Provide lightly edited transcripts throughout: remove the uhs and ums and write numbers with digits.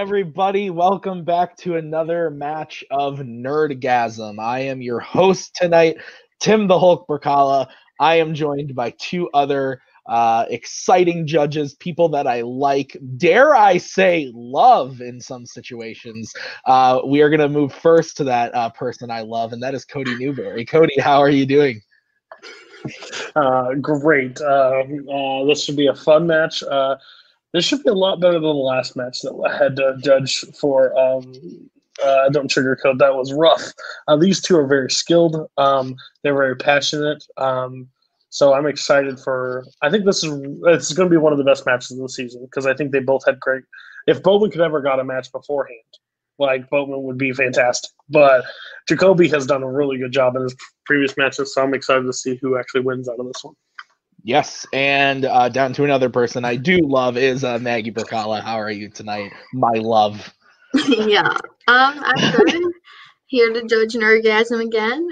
everybody. Welcome back to another match of Nerdgasm. I am your host tonight, Tim the Hulk Burkala. I am joined by two other exciting judges, people that I like, dare I say love in some situations. We are going to move first to that person I love, and that is Cody Newberry. Cody, how are you doing? Great. This should be a fun match. This should be a lot better than the last match that I had to judge for. Don't sugarcoat, that was rough. These two are very skilled. They're very passionate. So I'm excited for. I think it's going to be one of the best matches of the season because I think they both had great. If Bowman could ever got a match beforehand, like Bowman would be fantastic. But Jacoby has done a really good job in his previous matches, so I'm excited to see who actually wins out of this one. Yes, and down to another person I do love is Maggie Burkala. How are you tonight, my love? Yeah, I'm good. Here to judge Nerdgasm again.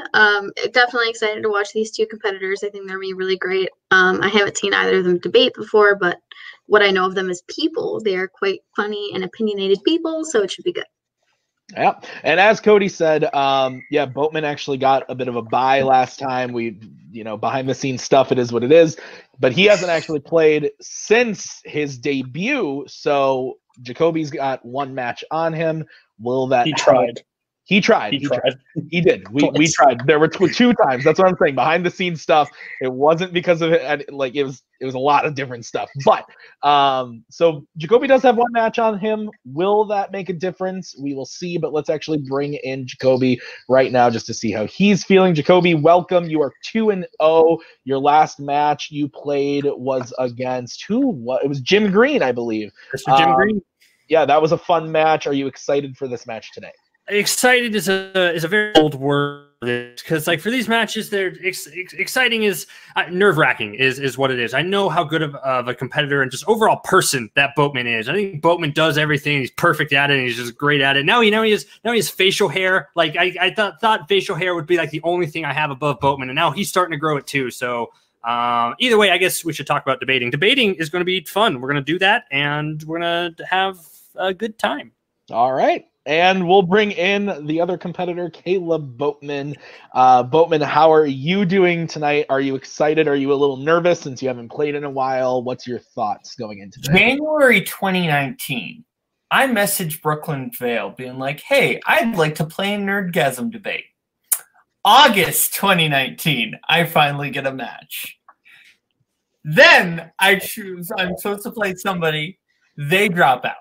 Definitely excited to watch these two competitors. I think they're going to be really great. I haven't seen either of them debate before, but what I know of them is people. They are quite funny and opinionated people, so it should be good. Yeah, and as Cody said, Boatman actually got a bit of a bye last time. We, behind the scenes stuff, it is what it is. But he hasn't actually played since his debut, so Jacoby's got one match on him. Will that he happen? Tried. He tried. He tried. He did. We tried. There were two times. That's what I'm saying. Behind the scenes stuff. It wasn't because of it. Like it was a lot of different stuff. But so Jacoby does have one match on him. Will that make a difference? We will see. But let's actually bring in Jacoby right now just to see how he's feeling. Jacoby, welcome. You are 2-0. Your last match you played was against who? What? It was Jim Green, I believe. Mr. Jim Green. Yeah, that was a fun match. Are you excited for this match today? Excited is a very old word because for these matches, they're exciting is nerve-wracking is what it is. I know how good of a competitor and just overall person that Boatman is. I think Boatman does everything. He's perfect at it. And he's just great at it. Now he has facial hair. Like I thought facial hair would be like the only thing I have above Boatman, and now he's starting to grow it too. So either way, I guess we should talk about debating. Debating is going to be fun. We're going to do that, and we're going to have a good time. All right. And we'll bring in the other competitor, Caleb Boatman. Boatman, how are you doing tonight? Are you excited? Are you a little nervous since you haven't played in a while? What's your thoughts going into today? January 2019, I messaged Brooklyn Vale being like, hey, I'd like to play a Nerdgasm debate. August 2019, I finally get a match. Then I'm supposed to play somebody, they drop out.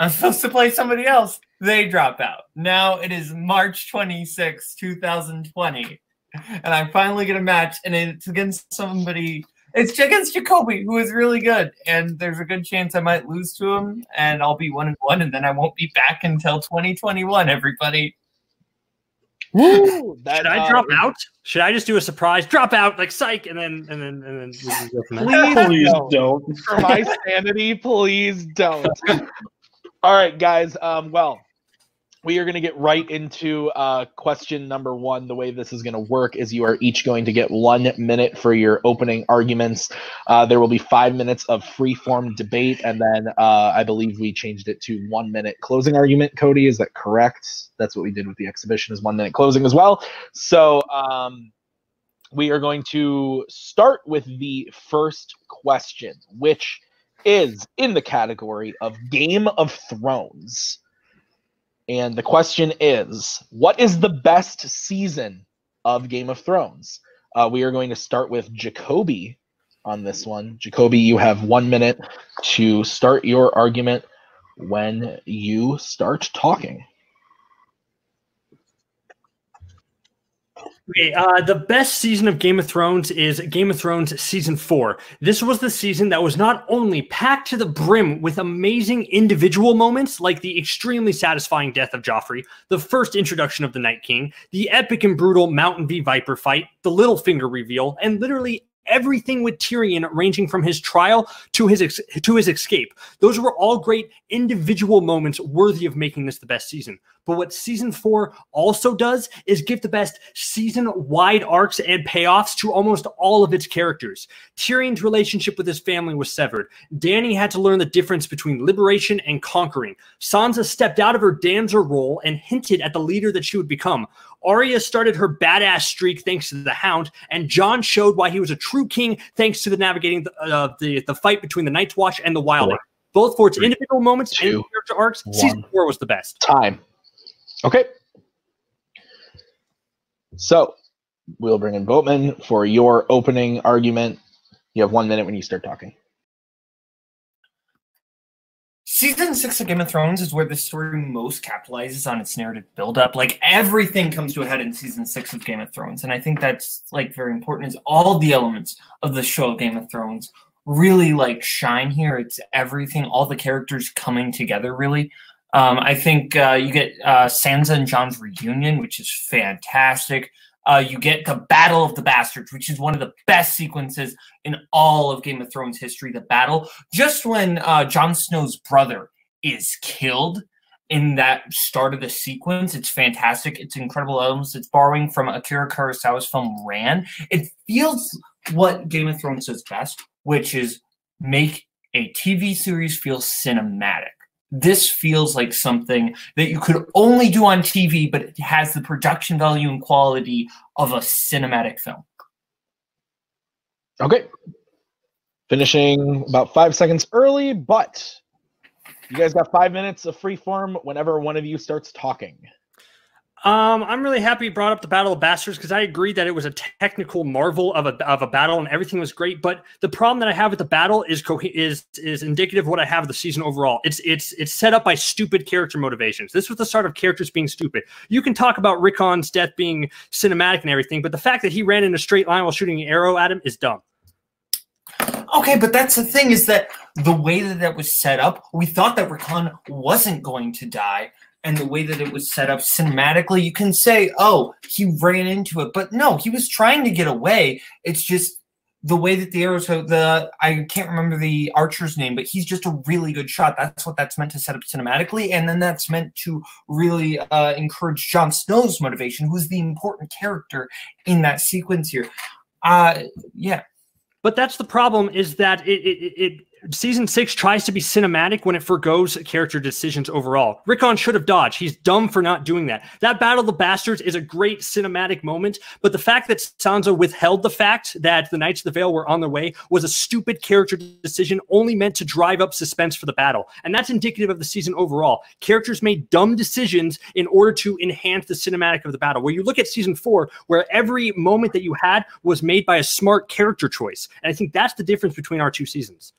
I'm supposed to play somebody else. They drop out. Now it is March 26, 2020, and I finally get a match, and it's against somebody. It's against Jacoby, who is really good, and there's a good chance I might lose to him, and I'll be 1-1, and then I won't be back until 2021, everybody. Woo! Should I drop out? Should I just do a surprise drop out, like psych, and then we can go from there. Please don't. For my sanity, please don't. All right, guys. We are going to get right into question number one. The way this is going to work is you are each going to get 1 minute for your opening arguments. There will be 5 minutes of free-form debate, and then I believe we changed it to 1 minute closing argument. Cody, is that correct? That's what we did with the exhibition is 1 minute closing as well. So we are going to start with the first question, which is in the category of Game of Thrones. And the question is, what is the best season of Game of Thrones? We are going to start with Jacoby on this one. Jacoby, you have 1 minute to start your argument when you start talking. Okay, the best season of Game of Thrones is Game of Thrones Season 4. This was the season that was not only packed to the brim with amazing individual moments, like the extremely satisfying death of Joffrey, the first introduction of the Night King, the epic and brutal Mountain v. Viper fight, the Littlefinger reveal, and literally everything with Tyrion, ranging from his trial to his escape. Those were all great individual moments worthy of making this the best season. But what season 4 also does is give the best season-wide arcs and payoffs to almost all of its characters. Tyrion's relationship with his family was severed. Dany had to learn the difference between liberation and conquering. Sansa stepped out of her damsel role and hinted at the leader that she would become. Arya started her badass streak thanks to the Hound, and Jon showed why he was a true king thanks to the navigating the fight between the Night's Watch and the Wildling. Both for its individual moments and character arcs, season 4 was the best. Time. Okay. So we'll bring in Boatman for your opening argument. You have 1 minute when you start talking. Season 6 of Game of Thrones is where the story most capitalizes on its narrative buildup. Like, everything comes to a head in season 6 of Game of Thrones. And I think that's, like, very important, is all the elements of the show Game of Thrones really, like, shine here. It's everything, all the characters coming together, really. I think you get Sansa and Jon's reunion, which is fantastic. You get the Battle of the Bastards, which is one of the best sequences in all of Game of Thrones history, the battle. Just when Jon Snow's brother is killed in that start of the sequence, it's fantastic. It's incredible elements. It's borrowing from Akira Kurosawa's film Ran. It feels what Game of Thrones does best, which is make a TV series feel cinematic. This feels like something that you could only do on TV, but it has the production value and quality of a cinematic film. Okay. Finishing about 5 seconds early, but you guys got 5 minutes of free form whenever one of you starts talking. I'm really happy you brought up the Battle of Bastards because I agree that it was a technical marvel of a battle and everything was great. But the problem that I have with the battle is indicative of what I have of the season overall. It's set up by stupid character motivations. This was the start of characters being stupid. You can talk about Rickon's death being cinematic and everything, but the fact that he ran in a straight line while shooting an arrow at him is dumb. Okay, but that's the thing, is that the way that that was set up, we thought that Rickon wasn't going to die. And the way that it was set up cinematically, you can say, oh, he ran into it. But no, he was trying to get away. It's just the way that the arrows, I can't remember the archer's name, but he's just a really good shot. That's what that's meant to set up cinematically. And then that's meant to really encourage Jon Snow's motivation, who's the important character in that sequence here. Yeah. But that's the problem, is that Season 6 tries to be cinematic when it forgoes character decisions overall. Rickon should have dodged. He's dumb for not doing that. That Battle of the Bastards is a great cinematic moment, but the fact that Sansa withheld the fact that the Knights of the Vale were on their way was a stupid character decision only meant to drive up suspense for the battle. And that's indicative of the season overall. Characters made dumb decisions in order to enhance the cinematic of the battle. Where you look at season 4, where every moment that you had was made by a smart character choice. And I think that's the difference between our two seasons.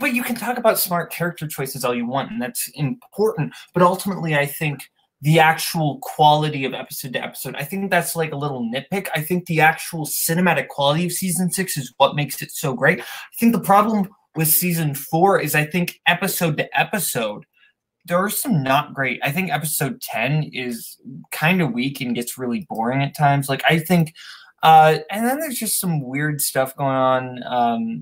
But you can talk about smart character choices all you want, and that's important. But ultimately, I think the actual quality of episode to episode, I think that's like a little nitpick. I think the actual cinematic quality of season 6 is what makes it so great. I think the problem with season 4 is I think episode to episode, there are some not great. I think episode 10 is kind of weak and gets really boring at times. Like, I think... and then there's just some weird stuff going on.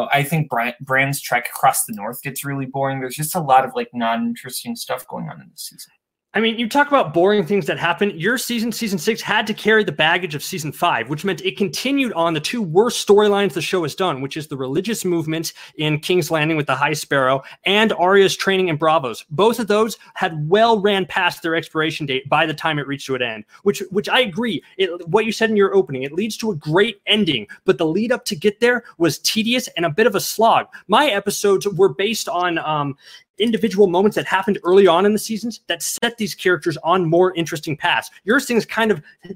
I think Bran's trek across the north gets really boring. There's just a lot of like non-interesting stuff going on in this season. I mean, you talk about boring things that happen. Your season 6, had to carry the baggage of season 5, which meant it continued on the two worst storylines the show has done, which is the religious movement in King's Landing with the High Sparrow and Arya's training in Braavos. Both of those had well ran past their expiration date by the time it reached to an end, which I agree. What you said in your opening, it leads to a great ending, but the lead up to get there was tedious and a bit of a slog. My episodes were based on... individual moments that happened early on in the seasons that set these characters on more interesting paths. Your things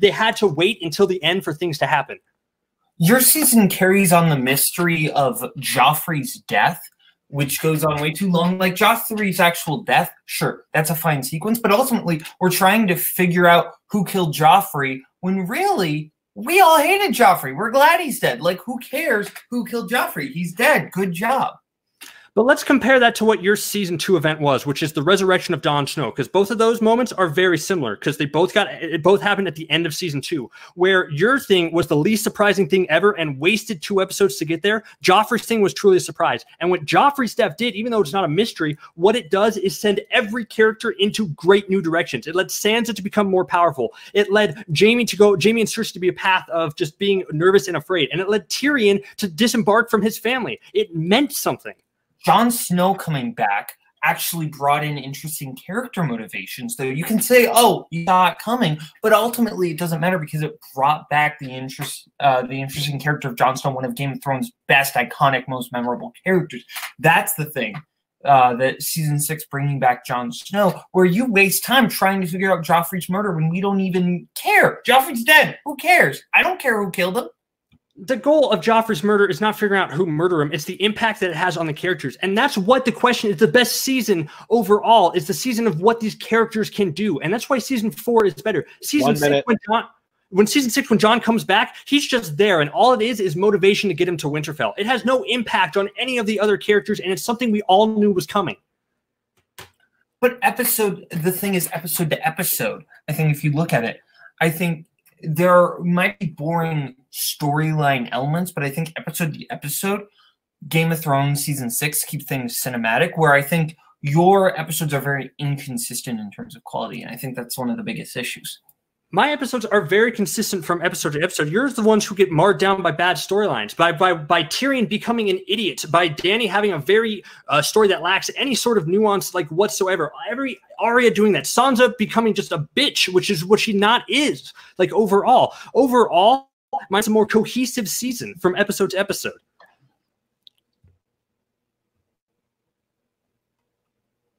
they had to wait until the end for things to happen. Your season carries on the mystery of Joffrey's death, which goes on way too long. Like, Joffrey's actual death, sure, that's a fine sequence, but ultimately we're trying to figure out who killed Joffrey when really we all hated Joffrey. We're glad he's dead. Like, who cares who killed Joffrey? He's dead. Good job. But let's compare that to what your season 2 event was, which is the resurrection of Jon Snow, because both of those moments are very similar, because they both got it. Both happened at the end of season 2, where your thing was the least surprising thing ever and wasted 2 episodes to get there. Joffrey's thing was truly a surprise, and what Joffrey's death did, even though it's not a mystery, what it does is send every character into great new directions. It led Sansa to become more powerful. It led Jaime and Cersei to be a path of just being nervous and afraid, and it led Tyrion to disembark from his family. It meant something. Jon Snow coming back actually brought in interesting character motivations, though. You can say, oh, you saw it coming, but ultimately it doesn't matter because it brought back the interesting character of Jon Snow, one of Game of Thrones' best, iconic, most memorable characters. That's the thing that season 6 bringing back Jon Snow, where you waste time trying to figure out Joffrey's murder when we don't even care. Joffrey's dead. Who cares? I don't care who killed him. The goal of Joffrey's murder is not figuring out who murdered him. It's the impact that it has on the characters. And that's what the question is. The best season overall is the season of what these characters can do. And that's why season 4 is better. Season 6, when Jon comes back, he's just there. And all it is motivation to get him to Winterfell. It has no impact on any of the other characters. And it's something we all knew was coming. But the thing is episode to episode, I think if you look at it, I think there might be boring storyline elements, but I think episode to episode, Game of Thrones season 6 keeps things cinematic, where I think your episodes are very inconsistent in terms of quality, and I think that's one of the biggest issues. My episodes are very consistent from episode to episode. Yours are the ones who get marred down by bad storylines, by Tyrion becoming an idiot, by Dany having a very story that lacks any sort of nuance whatsoever. Arya doing that, Sansa becoming just a bitch, which is what she not is. Overall, mine's a more cohesive season from episode to episode.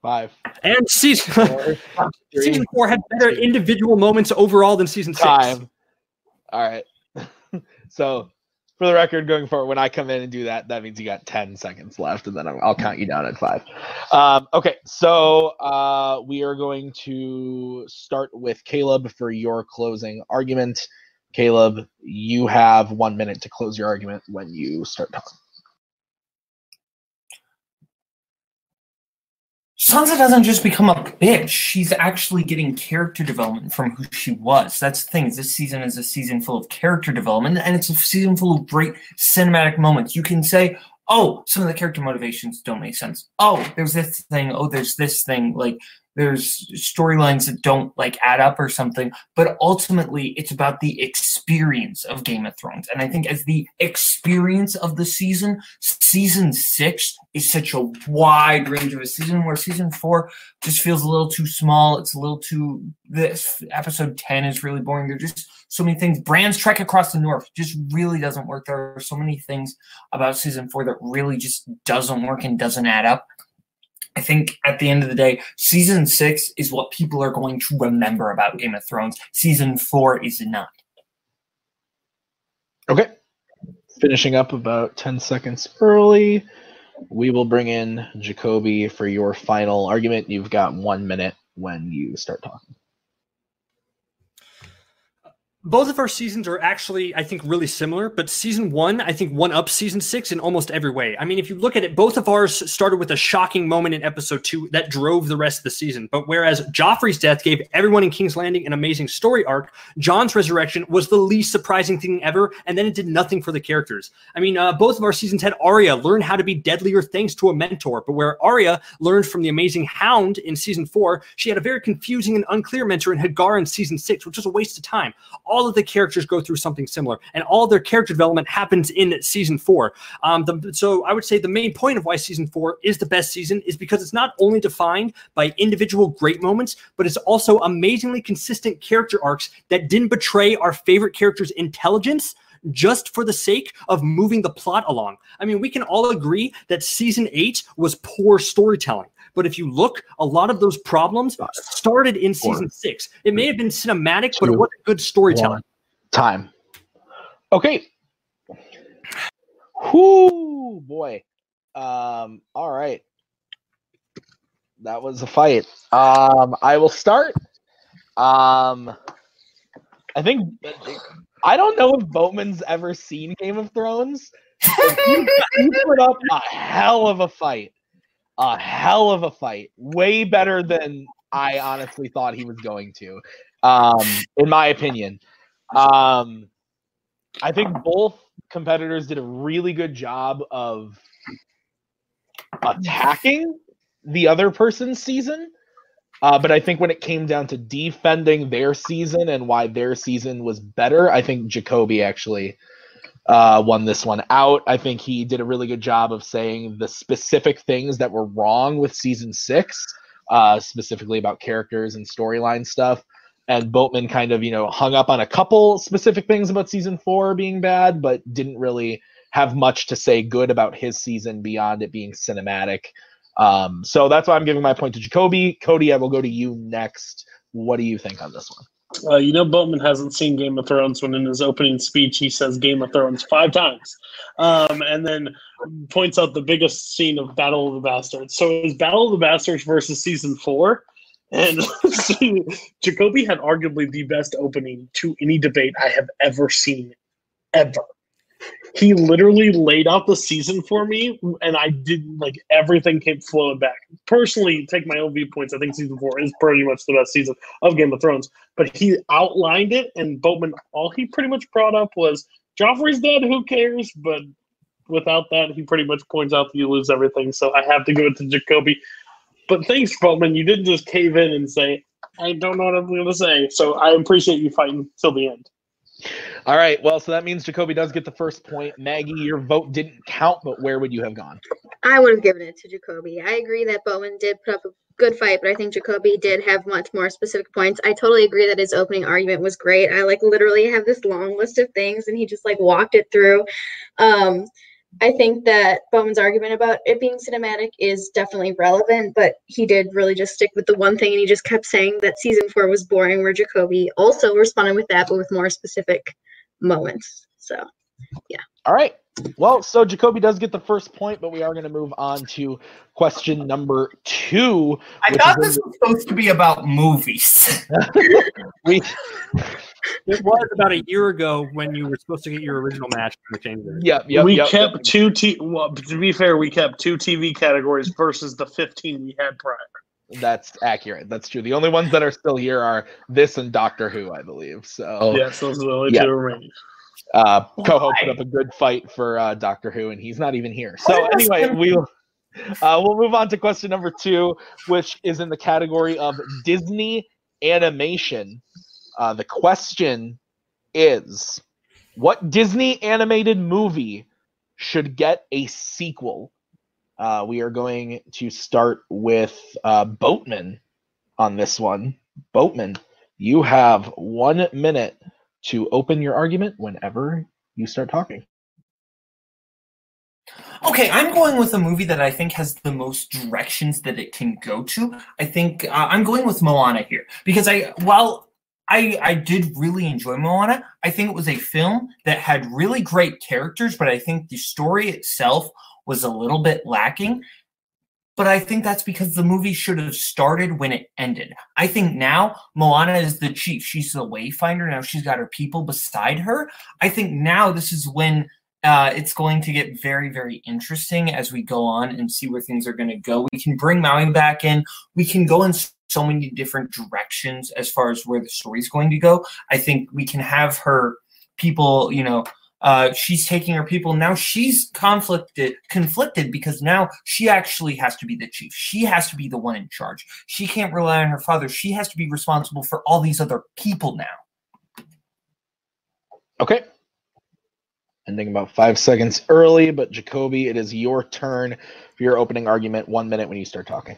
Five. And season 4 had better individual moments overall than season 6. Five. All right. So for the record, going forward, when I come in and do that, that means you got 10 seconds left, and then I'll count you down at 5. Okay. So we are going to start with Caleb for your closing argument. Caleb, you have 1 minute to close your argument when you start talking. Sansa doesn't just become a bitch. She's actually getting character development from who she was. That's the thing. This season is a season full of character development, and it's a season full of great cinematic moments. You can say, oh, some of the character motivations don't make sense. Oh, there's this thing. Oh, there's this thing. There's storylines that don't add up or something. But ultimately, it's about the experience of Game of Thrones. And I think as the experience of the season, season 6 is such a wide range of a season, where season 4 just feels a little too small. It's a little too this. Episode 10 is really boring. There's just so many things. Bran's trek across the north just really doesn't work. There are so many things about season 4 that really just doesn't work and doesn't add up. I think at the end of the day, season 6 is what people are going to remember about Game of Thrones. Season 4 is not. Okay. Finishing up about 10 seconds early, we will bring in Jacoby for your final argument. You've got 1 minute when you start talking. Both of our seasons are actually, I think, really similar, but season 1, I think, one up season 6 in almost every way. I mean, if you look at it, both of ours started with a shocking moment in episode 2 that drove the rest of the season. But whereas Joffrey's death gave everyone in King's Landing an amazing story arc, Jon's resurrection was the least surprising thing ever, and then it did nothing for the characters. I mean, both of our seasons had Arya learn how to be deadlier thanks to a mentor, but where Arya learned from the amazing Hound in season 4, she had a very confusing and unclear mentor in Hagar in season 6, which was a waste of time. All of the characters go through something similar, and all their character development happens in season 4. So I would say the main point of why season 4 is the best season is because it's not only defined by individual great moments, but it's also amazingly consistent character arcs that didn't betray our favorite characters' intelligence just for the sake of moving the plot along. I mean, we can all agree that season 8 was poor storytelling. But if you look, a lot of those problems started in season 6. It may have been cinematic, but it wasn't good storytelling. Time. Okay. Whoo, boy. All right. That was a fight. I will start. I don't know if Bowman's ever seen Game of Thrones. You put up a hell of a fight. a hell of a fight, way better than I honestly thought he was going to, in my opinion. I think both competitors did a really good job of attacking the other person's season. But I think when it came down to defending their season and why their season was better, I think Jacoby actually won this one out. I think he did a really good job of saying the specific things that were wrong with season 6, specifically about characters and storyline stuff. And Boatman kind of, hung up on a couple specific things about season 4 being bad, but didn't really have much to say good about his season beyond it being cinematic. So that's why I'm giving my point to Jacoby. Cody, I will go to you next. What do you think on this one? Boatman hasn't seen Game of Thrones when in his opening speech he says Game of Thrones 5 times. And then points out the biggest scene of Battle of the Bastards. So it was Battle of the Bastards versus season 4. And Jacoby had arguably the best opening to any debate I have ever seen, ever. He literally laid out the season for me, and I didn't, everything came flowing back. Personally, take my own viewpoints, I think season 4 is pretty much the best season of Game of Thrones. But he outlined it, and Boatman, all he pretty much brought up was, Joffrey's dead, who cares? But without that, he pretty much points out that you lose everything, so I have to give it to Jacoby. But thanks, Boatman, you didn't just cave in and say, I don't know what I'm going to say, so I appreciate you fighting till the end. All right, well, so that means Jacoby does get the first point. Maggie, your vote didn't count, but where would you have gone? I would have given it to Jacoby. I agree that Boatman did put up a good fight, but I think Jacoby did have much more specific points. I totally agree that his opening argument was great. I, literally have this long list of things, and he just, walked it through. I think that Boatman's argument about it being cinematic is definitely relevant, but he did really just stick with the one thing, and he just kept saying that season 4 was boring, where Jacoby also responded with that, but with more specific moments. So, yeah. All right. Well, so Jacoby does get the first point, but we are going to move on to question number 2. I thought this was supposed to be about movies. It was about a year ago when you were supposed to get your original match from the chamber. Yep. Kept to be fair, we kept 2 TV categories versus the 15 we had prior. That's accurate. That's true. The only ones that are still here are this and Doctor Who, I believe. So yes, those are the only 2 remaining. Coho put up a good fight for Doctor Who, and he's not even here. So anyway, we'll move on to question number 2, which is in the category of Disney animation. The question is, what Disney animated movie should get a sequel? We are going to start with Boatman on this one. Boatman, you have 1 minute to open your argument whenever you start talking. Okay, I'm going with a movie that I think has the most directions that it can go to. I think I'm going with Moana here because I did really enjoy Moana. I think it was a film that had really great characters, but I think the story itself was a little bit lacking. But I think that's because the movie should have started when it ended. I think now Moana is the chief. She's the wayfinder. Now she's got her people beside her. I think now this is when it's going to get very, very interesting as we go on and see where things are going to go. We can bring Maui back in. We can go in so many different directions as far as where the story's going to go. I think we can have her people, she's taking her people. Now she's conflicted because now she actually has to be the chief. She has to be the one in charge. She can't rely on her father. She has to be responsible for all these other people now. Okay. Ending about 5 seconds early, but Jacoby, it is your turn for your opening argument. 1 minute when you start talking.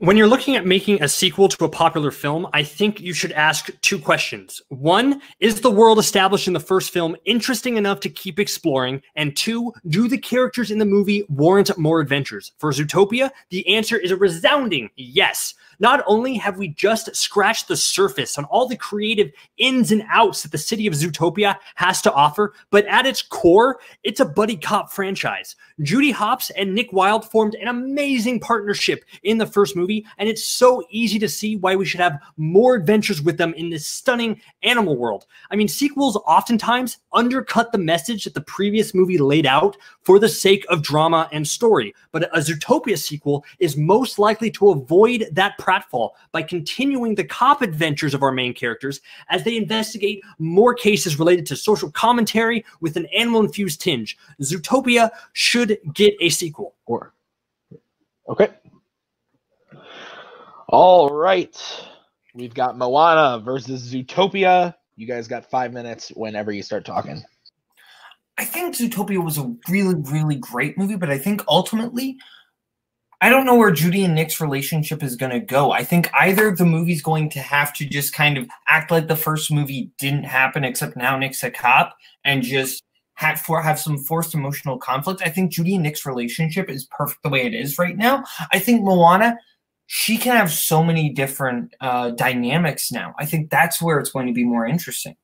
When you're looking at making a sequel to a popular film, I think you should ask 2 questions. 1, is the world established in the first film interesting enough to keep exploring? And 2, do the characters in the movie warrant more adventures? For Zootopia, the answer is a resounding yes. Not only have we just scratched the surface on all the creative ins and outs that the city of Zootopia has to offer, but at its core, it's a buddy cop franchise. Judy Hopps and Nick Wilde formed an amazing partnership in the first movie. movie, and it's so easy to see why we should have more adventures with them in this stunning animal world. I mean, sequels oftentimes undercut the message that the previous movie laid out for the sake of drama and story, but a Zootopia sequel is most likely to avoid that pratfall by continuing the cop adventures of our main characters as they investigate more cases related to social commentary with an animal-infused tinge. Zootopia should get a sequel. Okay. All right. We've got Moana versus Zootopia. You guys got 5 minutes whenever you start talking. I think Zootopia was a really, really great movie, but I think ultimately, I don't know where Judy and Nick's relationship is going to go. I think either the movie's going to have to just kind of act like the first movie didn't happen, except now Nick's a cop, and just have some forced emotional conflict. I think Judy and Nick's relationship is perfect the way it is right now. I think Moana, she can have so many different dynamics now. I think that's where it's going to be more interesting.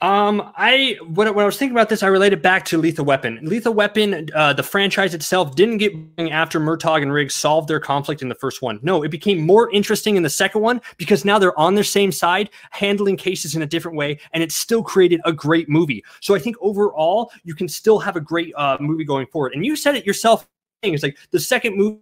When I was thinking about this, I related back to Lethal Weapon. Lethal Weapon, the franchise itself, didn't get after Murtaugh and Riggs solved their conflict in the first one. No, it became more interesting in the second one because now they're on their same side, handling cases in a different way, and it still created a great movie. So I think overall, you can still have a great movie going forward. And you said it yourself. It's like the second movie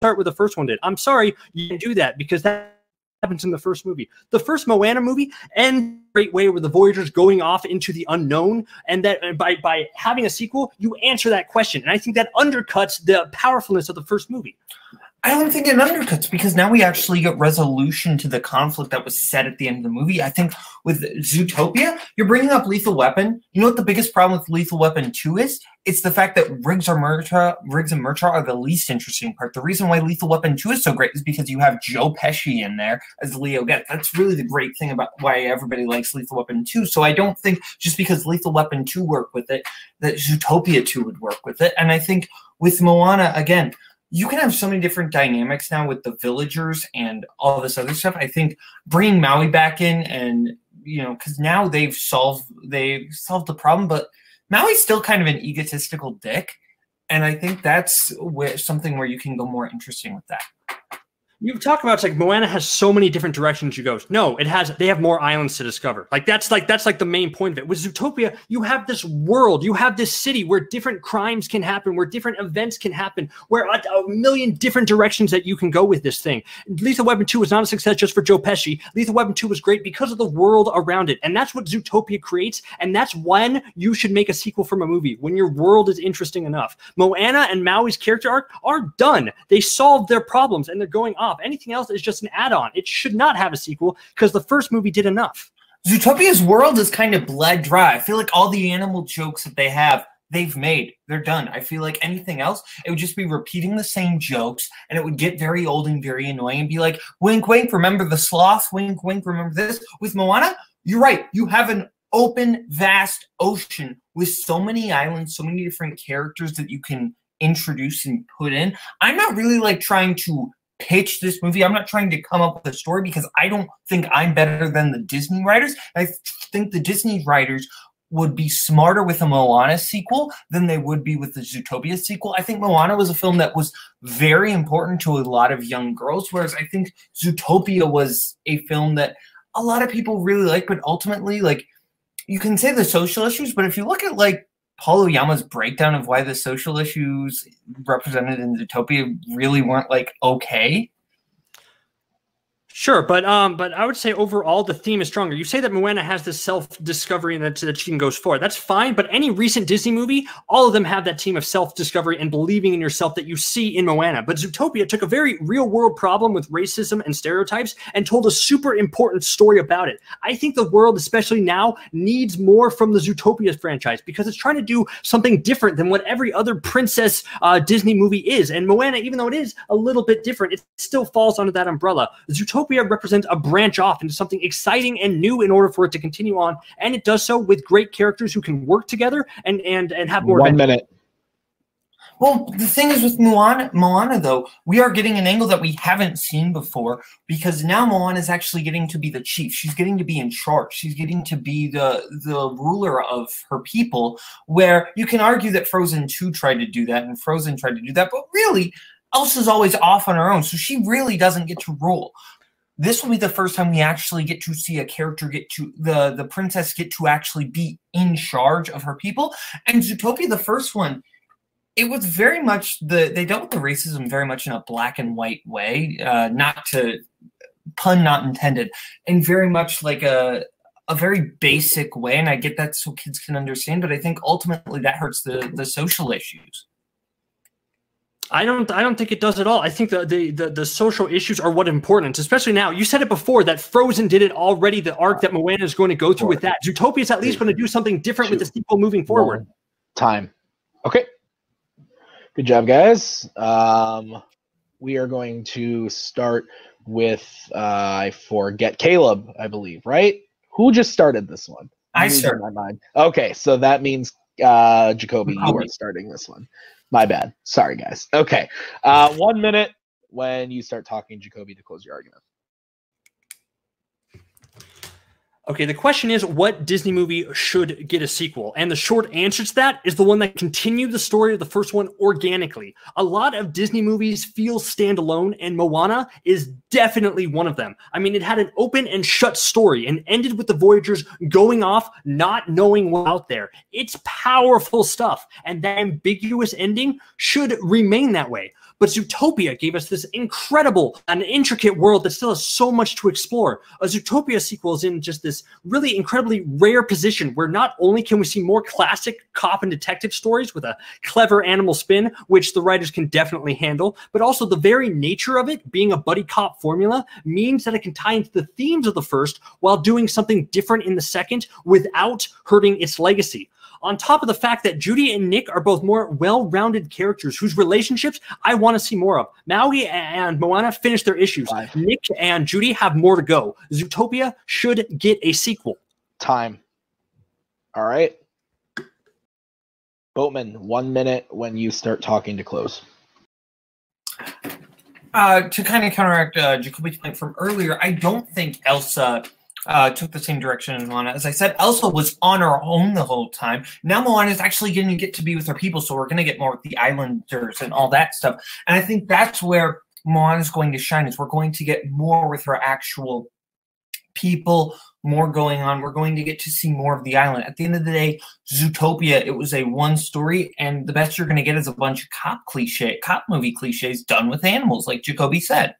start where the first one did. I'm sorry you didn't do that because that happens in the first movie. The first Moana movie ends in a great way with the Voyagers going off into the unknown, and that by having a sequel, you answer that question. And I think that undercuts the powerfulness of the first movie. I don't think it undercuts because now we actually get resolution to the conflict that was set at the end of the movie. I think with Zootopia, you're bringing up Lethal Weapon. You know what the biggest problem with Lethal Weapon 2 is? It's the fact that Riggs and Murtaugh are the least interesting part. The reason why Lethal Weapon 2 is so great is because you have Joe Pesci in there as Leo Getz. That's really the great thing about why everybody likes Lethal Weapon 2. So I don't think just because Lethal Weapon 2 worked with it, that Zootopia 2 would work with it. And I think with Moana, again, you can have so many different dynamics now with the villagers and all this other stuff. I think bringing Maui back in and, you know, because now they've solved the problem, but Maui's still kind of an egotistical dick. And I think that's something where you can go more interesting with that. You talk about, it's like Moana has so many different directions you go. No, they have more islands to discover. That's the main point of it. With Zootopia, you have this world, you have this city where different crimes can happen, where different events can happen, where a million different directions that you can go with this thing. Lethal Weapon 2 was not a success just for Joe Pesci. Lethal Weapon 2 was great because of the world around it. And that's what Zootopia creates. And that's when you should make a sequel from a movie, when your world is interesting enough. Moana and Maui's character arc are done. They solved their problems and they're going on. Anything else is just an add-on. It should not have a sequel because the first movie did enough. Zootopia's world is kind of bled dry. I feel like all the animal jokes that they have, they've made. They're done. I feel like anything else, it would just be repeating the same jokes, and it would get very old and very annoying and be like, wink, wink, remember the sloth? Wink, wink, remember this? With Moana, you're right. You have an open, vast ocean with so many islands, so many different characters that you can introduce and put in. I'm not really trying to pitch this movie. I'm not trying to come up with a story because I don't think I'm better than the Disney writers. I think the Disney writers would be smarter with a Moana sequel than they would be with the Zootopia sequel. I think Moana was a film that was very important to a lot of young girls, whereas I think Zootopia was a film that a lot of people really like, but ultimately, you can say the social issues, but if you look at, Paul Oyama's breakdown of why the social issues represented in Zootopia really weren't okay. Sure, but I would say overall the theme is stronger. You say that Moana has this self-discovery and that she goes forward. That's fine, but any recent Disney movie, all of them have that theme of self-discovery and believing in yourself that you see in Moana. But Zootopia took a very real-world problem with racism and stereotypes and told a super important story about it. I think the world, especially now, needs more from the Zootopia franchise because it's trying to do something different than what every other princess Disney movie is. And Moana, even though it is a little bit different, it still falls under that umbrella. Zootopia represents a branch off into something exciting and new in order for it to continue on, and it does so with great characters who can work together and have more. 1 minute. Well, the thing is with Moana, though, we are getting an angle that we haven't seen before because now Moana is actually getting to be the chief. She's getting to be in charge. She's getting to be the ruler of her people, where you can argue that Frozen 2 tried to do that and Frozen tried to do that, but really, Elsa's always off on her own, so she really doesn't get to rule. This will be the first time we actually get to see a character get to, the princess get to actually be in charge of her people. And Zootopia, the first one, it was very much, they dealt with the racism very much in a black and white way, not to, pun not intended, and very much like a very basic way. And I get that so kids can understand, but I think ultimately that hurts the social issues. I don't think it does at all. I think the social issues are what important, especially now. You said it before that Frozen did it already. The arc that Moana is going to go through with that. Zootopia is at least going to do something different with the sequel moving forward. Time. Okay. Good job, guys. We are going to start with, I forget, Caleb, I believe, right? Who just started this one? I started. My mind. Okay, so that means Jacoby, you are starting this one. My bad. Sorry, guys. Okay. 1 minute when you start talking, Jacoby, to close your argument. Okay, the question is, what Disney movie should get a sequel? And the short answer to that is the one that continued the story of the first one organically. A lot of Disney movies feel standalone, and Moana is definitely one of them. I mean, it had an open and shut story and ended with the Voyagers going off, not knowing what's out there. It's powerful stuff, and that ambiguous ending should remain that way. But Zootopia gave us this incredible and intricate world that still has so much to explore. A Zootopia sequel is in just this really incredibly rare position where not only can we see more classic cop and detective stories with a clever animal spin, which the writers can definitely handle, but also the very nature of it being a buddy cop formula means that it can tie into the themes of the first while doing something different in the second without hurting its legacy. On top of the fact that Judy and Nick are both more well-rounded characters whose relationships I want to see more of. Maui and Moana finish their issues. Five. Nick and Judy have more to go. Zootopia should get a sequel. Time. All right. Boatman, 1 minute when you start talking to close. To kind of counteract Jacoby's point from earlier, I don't think Elsa... took the same direction as Moana. As I said, Elsa was on her own the whole time. Now Moana is actually going to get to be with her people, so we're going to get more with the Islanders and all that stuff. And I think that's where Moana is going to shine, is we're going to get more with her actual people, more going on. We're going to get to see more of the island. At the end of the day, Zootopia, it was a one story, and the best you're going to get is a bunch of cop movie cliches done with animals, like Jacoby said.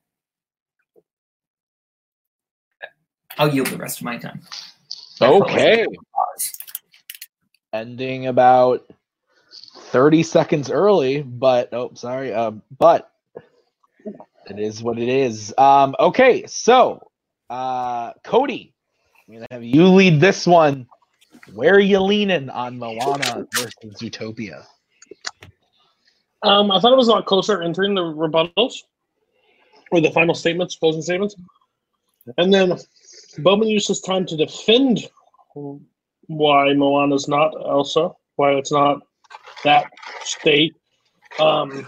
I'll yield the rest of my time. Okay. Ending about 30 seconds early, but sorry. But it is what it is. Okay, so Cody, I'm gonna have you lead this one. Where are you leaning on Moana versus Zootopia? I thought it was a lot closer entering the rebuttals or the final statements, closing statements, and then. Bowman uses time to defend why Moana's not Elsa, why it's not that state. But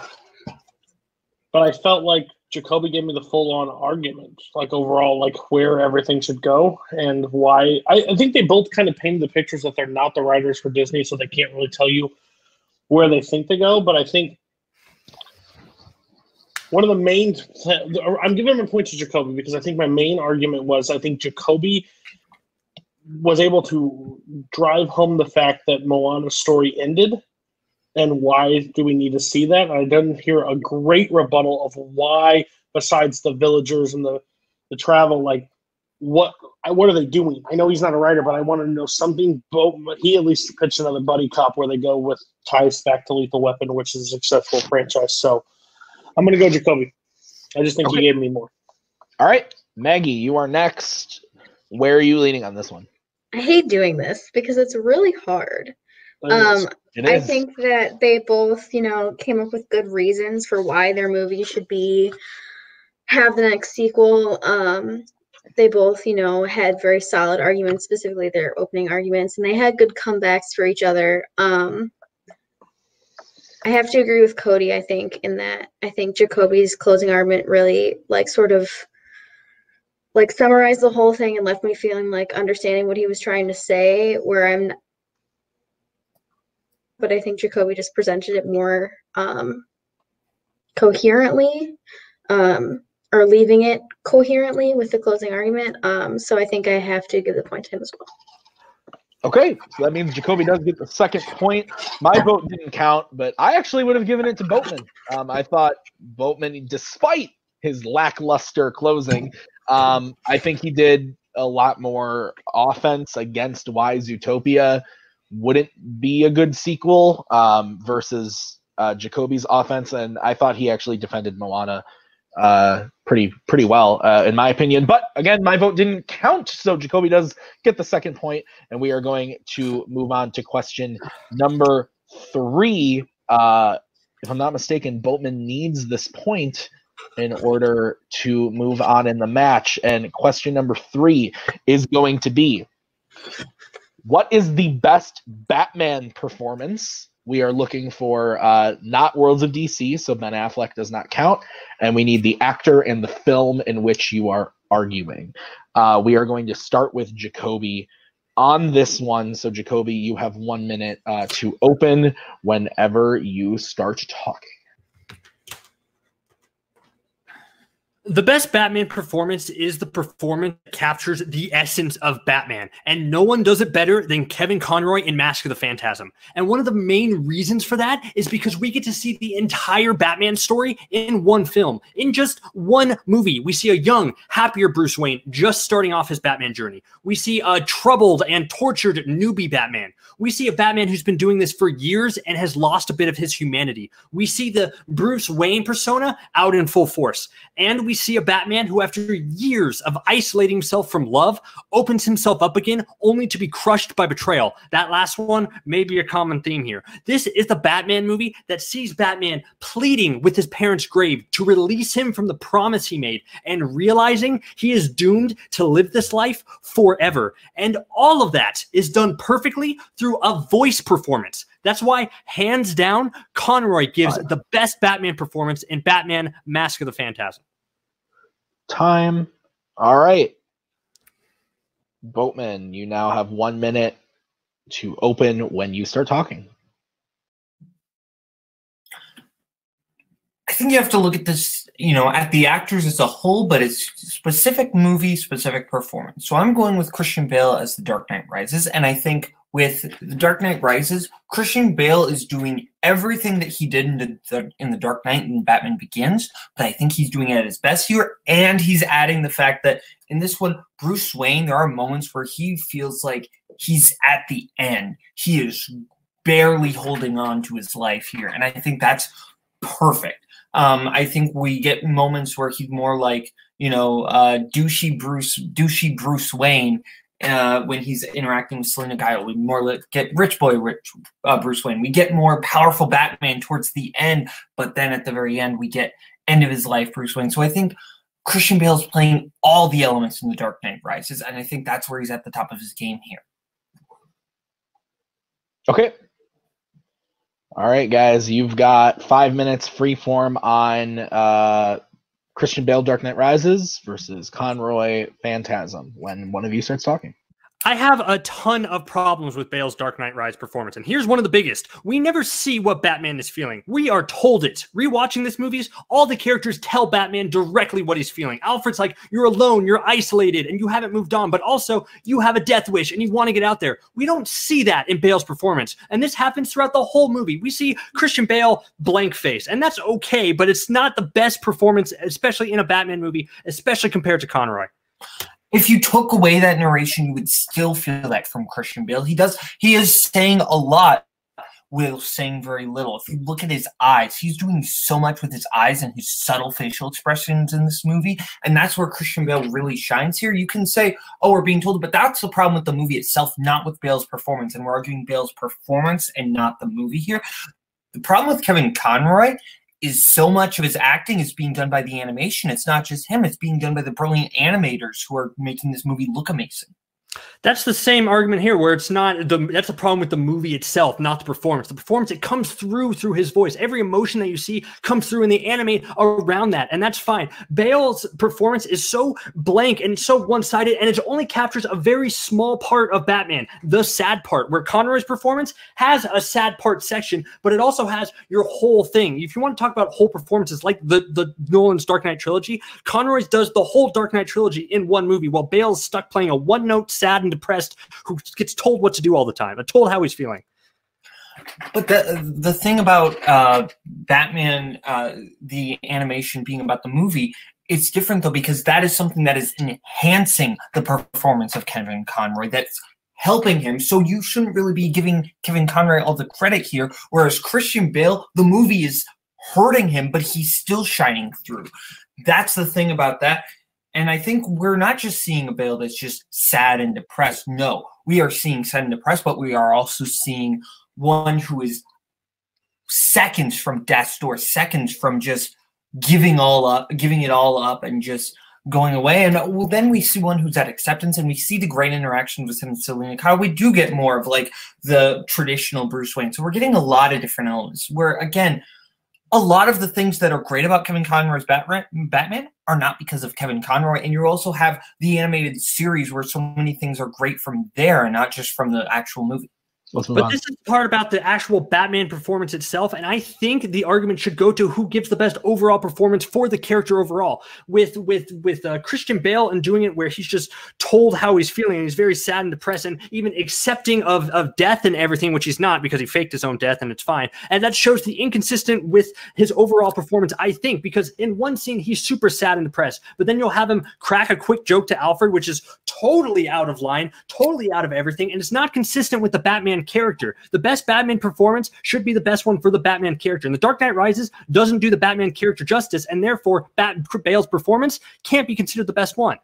I felt like Jacoby gave me the full-on argument, like overall, like where everything should go and why. I think they both kind of painted the pictures that they're not the writers for Disney, so they can't really tell you where they think they go. But I think one of the main, I'm giving my point to Jacoby because I think my main argument was I think Jacoby was able to drive home the fact that Moana's story ended and why do we need to see that. And I didn't hear a great rebuttal of why, besides the villagers and the travel, like what are they doing? I know he's not a writer, but I want to know something. But he at least pitched another buddy cop where they go with ties back to Lethal Weapon, which is a successful franchise. So I'm going to go Jacoby. I just think he gave me more. All right. Maggie, you are next. Where are you leaning on this one? I hate doing this because it's really hard. I think that they both, came up with good reasons for why their movie should have the next sequel. They both, had very solid arguments, specifically their opening arguments, and they had good comebacks for each other. I have to agree with Cody, I think, in that I think Jacoby's closing argument really sort of summarized the whole thing and left me feeling like understanding what he was trying to say, but I think Jacoby just presented it more coherently, or leaving it coherently with the closing argument. So I think I have to give the point to him as well. Okay, so that means Jacoby does get the second point. My vote didn't count, but I actually would have given it to Boatman. I thought Boatman, despite his lackluster closing, I think he did a lot more offense against why Zootopia wouldn't be a good sequel versus Jacoby's offense, and I thought he actually defended Moana pretty well, in my opinion. But again, my vote didn't count, so Jacoby does get the second point, and we are going to move on to question number 3. If I'm not mistaken, Boatman needs this point in order to move on in the match, and question number 3 is going to be, what is the best Batman performance? We are looking for not Worlds of DC, so Ben Affleck does not count, and we need the actor and the film in which you are arguing. We are going to start with Jacoby on this one, so Jacoby, you have 1 minute to open whenever you start talking. The best Batman performance is the performance that captures the essence of Batman, and no one does it better than Kevin Conroy in Mask of the Phantasm. And one of the main reasons for that is because we get to see the entire Batman story in one film, in just one movie. We see a young, happier Bruce Wayne just starting off his Batman journey. We see a troubled and tortured newbie Batman. We see a Batman who's been doing this for years and has lost a bit of his humanity. We see the Bruce Wayne persona out in full force, and we see a Batman who, after years of isolating himself from love, opens himself up again only to be crushed by betrayal. That last one may be a common theme here. This is the Batman movie that sees Batman pleading with his parents' grave to release him from the promise he made and realizing he is doomed to live this life forever. And all of that is done perfectly through a voice performance. That's why, hands down, Conroy gives the best Batman performance in Batman Mask of the Phantasm. Time. All right, Boatman, you now have 1 minute to open when you start talking. I think you have to look at this, at the actors as a whole, but it's specific movie, specific performance. So I'm going with Christian Bale as The Dark Knight Rises, and I think with The Dark Knight Rises, Christian Bale is doing everything that he did in the Dark Knight and Batman Begins, but I think he's doing it at his best here, and he's adding the fact that in this one, Bruce Wayne, there are moments where he feels like he's at the end. He is barely holding on to his life here, and I think that's perfect. I think we get moments where he's more like, douchey Bruce Wayne, when he's interacting with Selena Kyle. We more get rich boy Bruce Wayne. We get more powerful Batman towards the end, but then at the very end, we get end of his life Bruce Wayne. So I think Christian Bale's playing all the elements in The Dark Knight Rises, and I think that's where he's at the top of his game here. Okay. All right, guys. You've got 5 minutes free form on Christian Bale, Dark Knight Rises versus Conroy, Phantasm, when one of you starts talking. I have a ton of problems with Bale's Dark Knight Rises performance, and here's one of the biggest. We never see what Batman is feeling. We are told it. Rewatching this movie, all the characters tell Batman directly what he's feeling. Alfred's like, you're alone, you're isolated, and you haven't moved on, but also you have a death wish, and you want to get out there. We don't see that in Bale's performance, and this happens throughout the whole movie. We see Christian Bale blank face, and that's okay, but it's not the best performance, especially in a Batman movie, especially compared to Conroy. If you took away that narration, you would still feel that from Christian Bale. He is saying a lot while saying very little. If you look at his eyes, he's doing so much with his eyes and his subtle facial expressions in this movie, and that's where Christian Bale really shines here. You can say, oh, we're being told, but that's the problem with the movie itself, not with Bale's performance, and we're arguing Bale's performance and not the movie here. The problem with Kevin Conroy is so much of his acting is being done by the animation. It's not just him. It's being done by the brilliant animators who are making this movie look amazing. That's the same argument here, where it's not the. That's the problem with the movie itself, not the performance. The performance, it comes through his voice. Every emotion that you see comes through, and they animate around that, and that's fine. Bale's performance is so blank and so one-sided, and it only captures a very small part of Batman, the sad part, where Conroy's performance has a sad part section, but it also has your whole thing. If you want to talk about whole performances, like the Nolan's Dark Knight trilogy, Conroy's does the whole Dark Knight trilogy in one movie, while Bale's stuck playing a one-note, sad, and depressed, who gets told what to do all the time, told how he's feeling. But the thing about Batman, the animation being about the movie, it's different, though, because that is something that is enhancing the performance of Kevin Conroy. That's helping him. So you shouldn't really be giving Kevin Conroy all the credit here, whereas Christian Bale, the movie is hurting him, but he's still shining through. That's the thing about that. And I think we're not just seeing a Bale that's just sad and depressed. No, we are seeing sad and depressed, but we are also seeing one who is seconds from death's door, seconds from just giving it all up and just going away. And well, then we see one who's at acceptance, and we see the great interaction with him and Selena Kyle. We do get more of like the traditional Bruce Wayne. So we're getting a lot of different elements where, again, a lot of the things that are great about Kevin Conroy's Batman are not because of Kevin Conroy. And you also have the animated series where so many things are great from there and not just from the actual movie. But this is the part about the actual Batman performance itself, and I think the argument should go to who gives the best overall performance for the character overall. With Christian Bale and doing it where he's just told how he's feeling, and he's very sad and depressed, and even accepting of death and everything, which he's not because he faked his own death, and it's fine. And that shows the inconsistent with his overall performance, I think, because in one scene he's super sad and depressed, but then you'll have him crack a quick joke to Alfred, which is totally out of line, totally out of everything, and it's not consistent with the Batman character. The best Batman performance should be the best one for the Batman character. And The Dark Knight Rises doesn't do the Batman character justice, and therefore Bale's performance can't be considered the best one.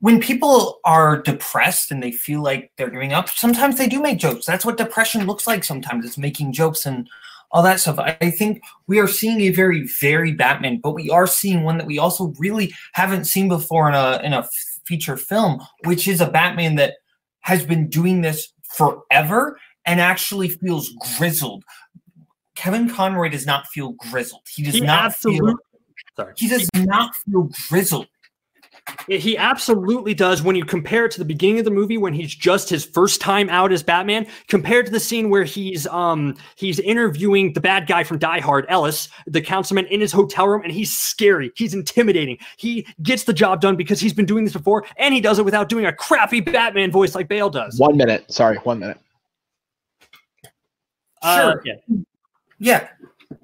When people are depressed and they feel like they're giving up, sometimes they do make jokes. That's what depression looks like sometimes. It's making jokes and all that stuff. I think we are seeing a very varied Batman, but we are seeing one that we also really haven't seen before in a feature film, which is a Batman that has been doing this forever and actually feels grizzled. Kevin Conroy does not feel grizzled. He does not feel grizzled. He absolutely does when you compare it to the beginning of the movie when he's just his first time out as Batman, compared to the scene where he's interviewing the bad guy from Die Hard, Ellis, the councilman, in his hotel room, and he's scary. He's intimidating. He gets the job done because he's been doing this before, and he does it without doing a crappy Batman voice like Bale does. 1 minute. Sorry, 1 minute. Sure. Yeah.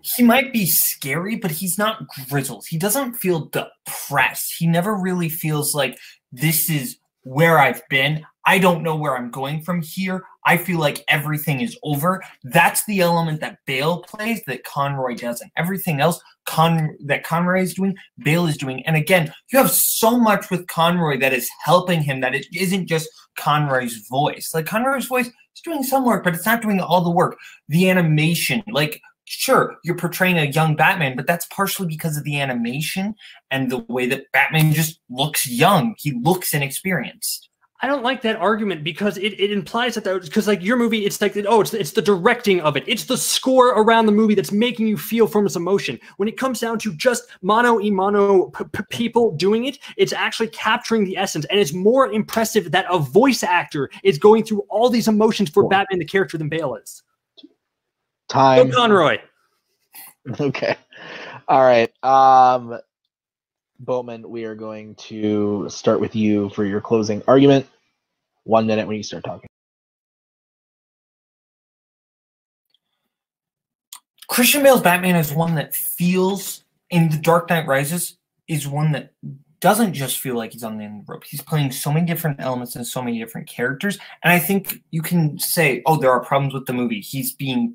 He might be scary, but he's not grizzled. He doesn't feel depressed. He never really feels like this is where I've been. I don't know where I'm going from here. I feel like everything is over. That's the element that Bale plays that Conroy doesn't. Everything else that Conroy is doing, Bale is doing. And again, you have so much with Conroy that is helping him that it isn't just Conroy's voice. Like Conroy's voice is doing some work, but it's not doing all the work. The animation, like, sure, you're portraying a young Batman, but that's partially because of the animation and the way that Batman just looks young. He looks inexperienced. I don't like that argument because it implies that because like your movie, it's like, oh, it's the directing of it. It's the score around the movie that's making you feel from its emotion. When it comes down to just people doing it, it's actually capturing the essence. And it's more impressive that a voice actor is going through all these emotions for Batman, the character, than Bale is. Time. Go Conroy. Okay. All right. Bowman, we are going to start with you for your closing argument. 1 minute when you start talking. Christian Bale's Batman is one that feels, in The Dark Knight Rises, is one that doesn't just feel like he's on the end of the rope. He's playing so many different elements and so many different characters. And I think you can say, oh, there are problems with the movie. You're being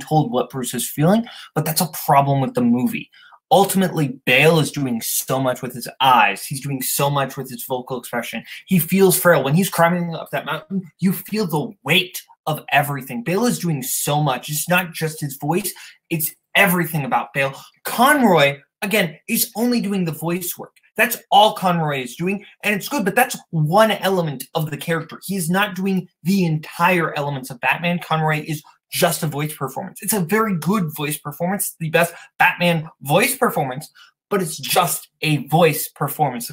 told what Bruce is feeling, but that's a problem with the movie. Ultimately, Bale is doing so much with his eyes. He's doing so much with his vocal expression. He feels frail. When he's climbing up that mountain, you feel the weight of everything. Bale is doing so much. It's not just his voice. It's everything about Bale. Conroy, again, is only doing the voice work. That's all Conroy is doing, and it's good, but that's one element of the character. He's not doing the entire elements of Batman. Conroy is just a voice performance. It's a very good voice performance, the best Batman voice performance, but it's just a voice performance.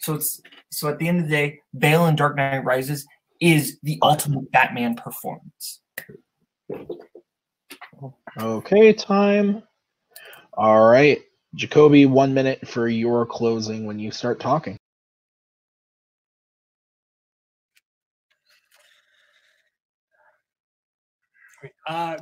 So at the end of the day, Bale in Dark Knight Rises is the ultimate Batman performance. Okay, time. All right. Jacoby, 1 minute for your closing when you start talking.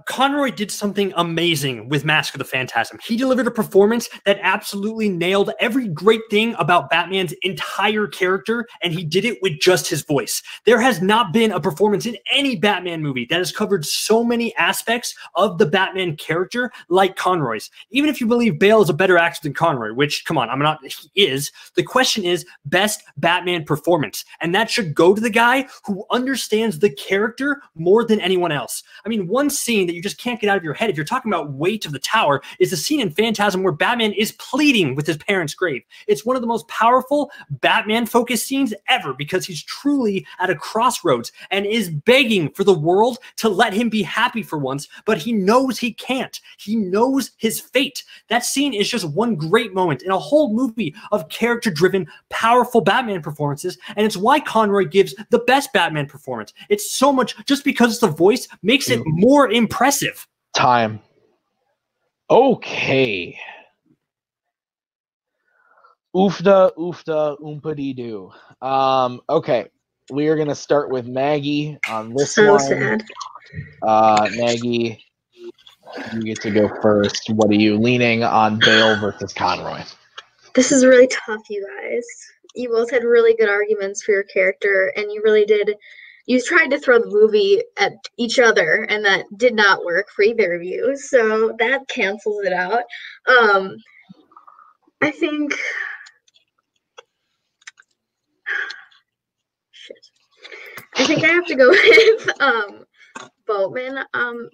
Conroy did something amazing with Mask of the Phantasm. He delivered a performance that absolutely nailed every great thing about Batman's entire character, and he did it with just his voice. There has not been a performance in any Batman movie that has covered so many aspects of the Batman character like Conroy's. Even if you believe Bale is a better actor than Conroy, which, come on, he is. The question is best Batman performance, and that should go to the guy who understands the character more than anyone else. I mean, one scene that you just can't get out of your head if you're talking about weight of the tower is the scene in Phantasm where Batman is pleading with his parents' grave. It's one of the most powerful Batman-focused scenes ever because he's truly at a crossroads and is begging for the world to let him be happy for once, but he knows he can't. He knows his fate. That scene is just one great moment in a whole movie of character-driven, powerful Batman performances, and it's why Conroy gives the best Batman performance. It's so much, just because the voice makes it more impressive. Time. Okay. Oofda, oofda, oompa-dee-doo. Okay. We are going to start with Maggie on this one. So sad. Maggie, you get to go first. What are you leaning on, Bale versus Conroy? This is really tough, you guys. You both had really good arguments for your character, and you really did. You tried to throw the movie at each other, and that did not work for either of you, so that cancels it out. I think... Shit. I think I have to go with Boatman,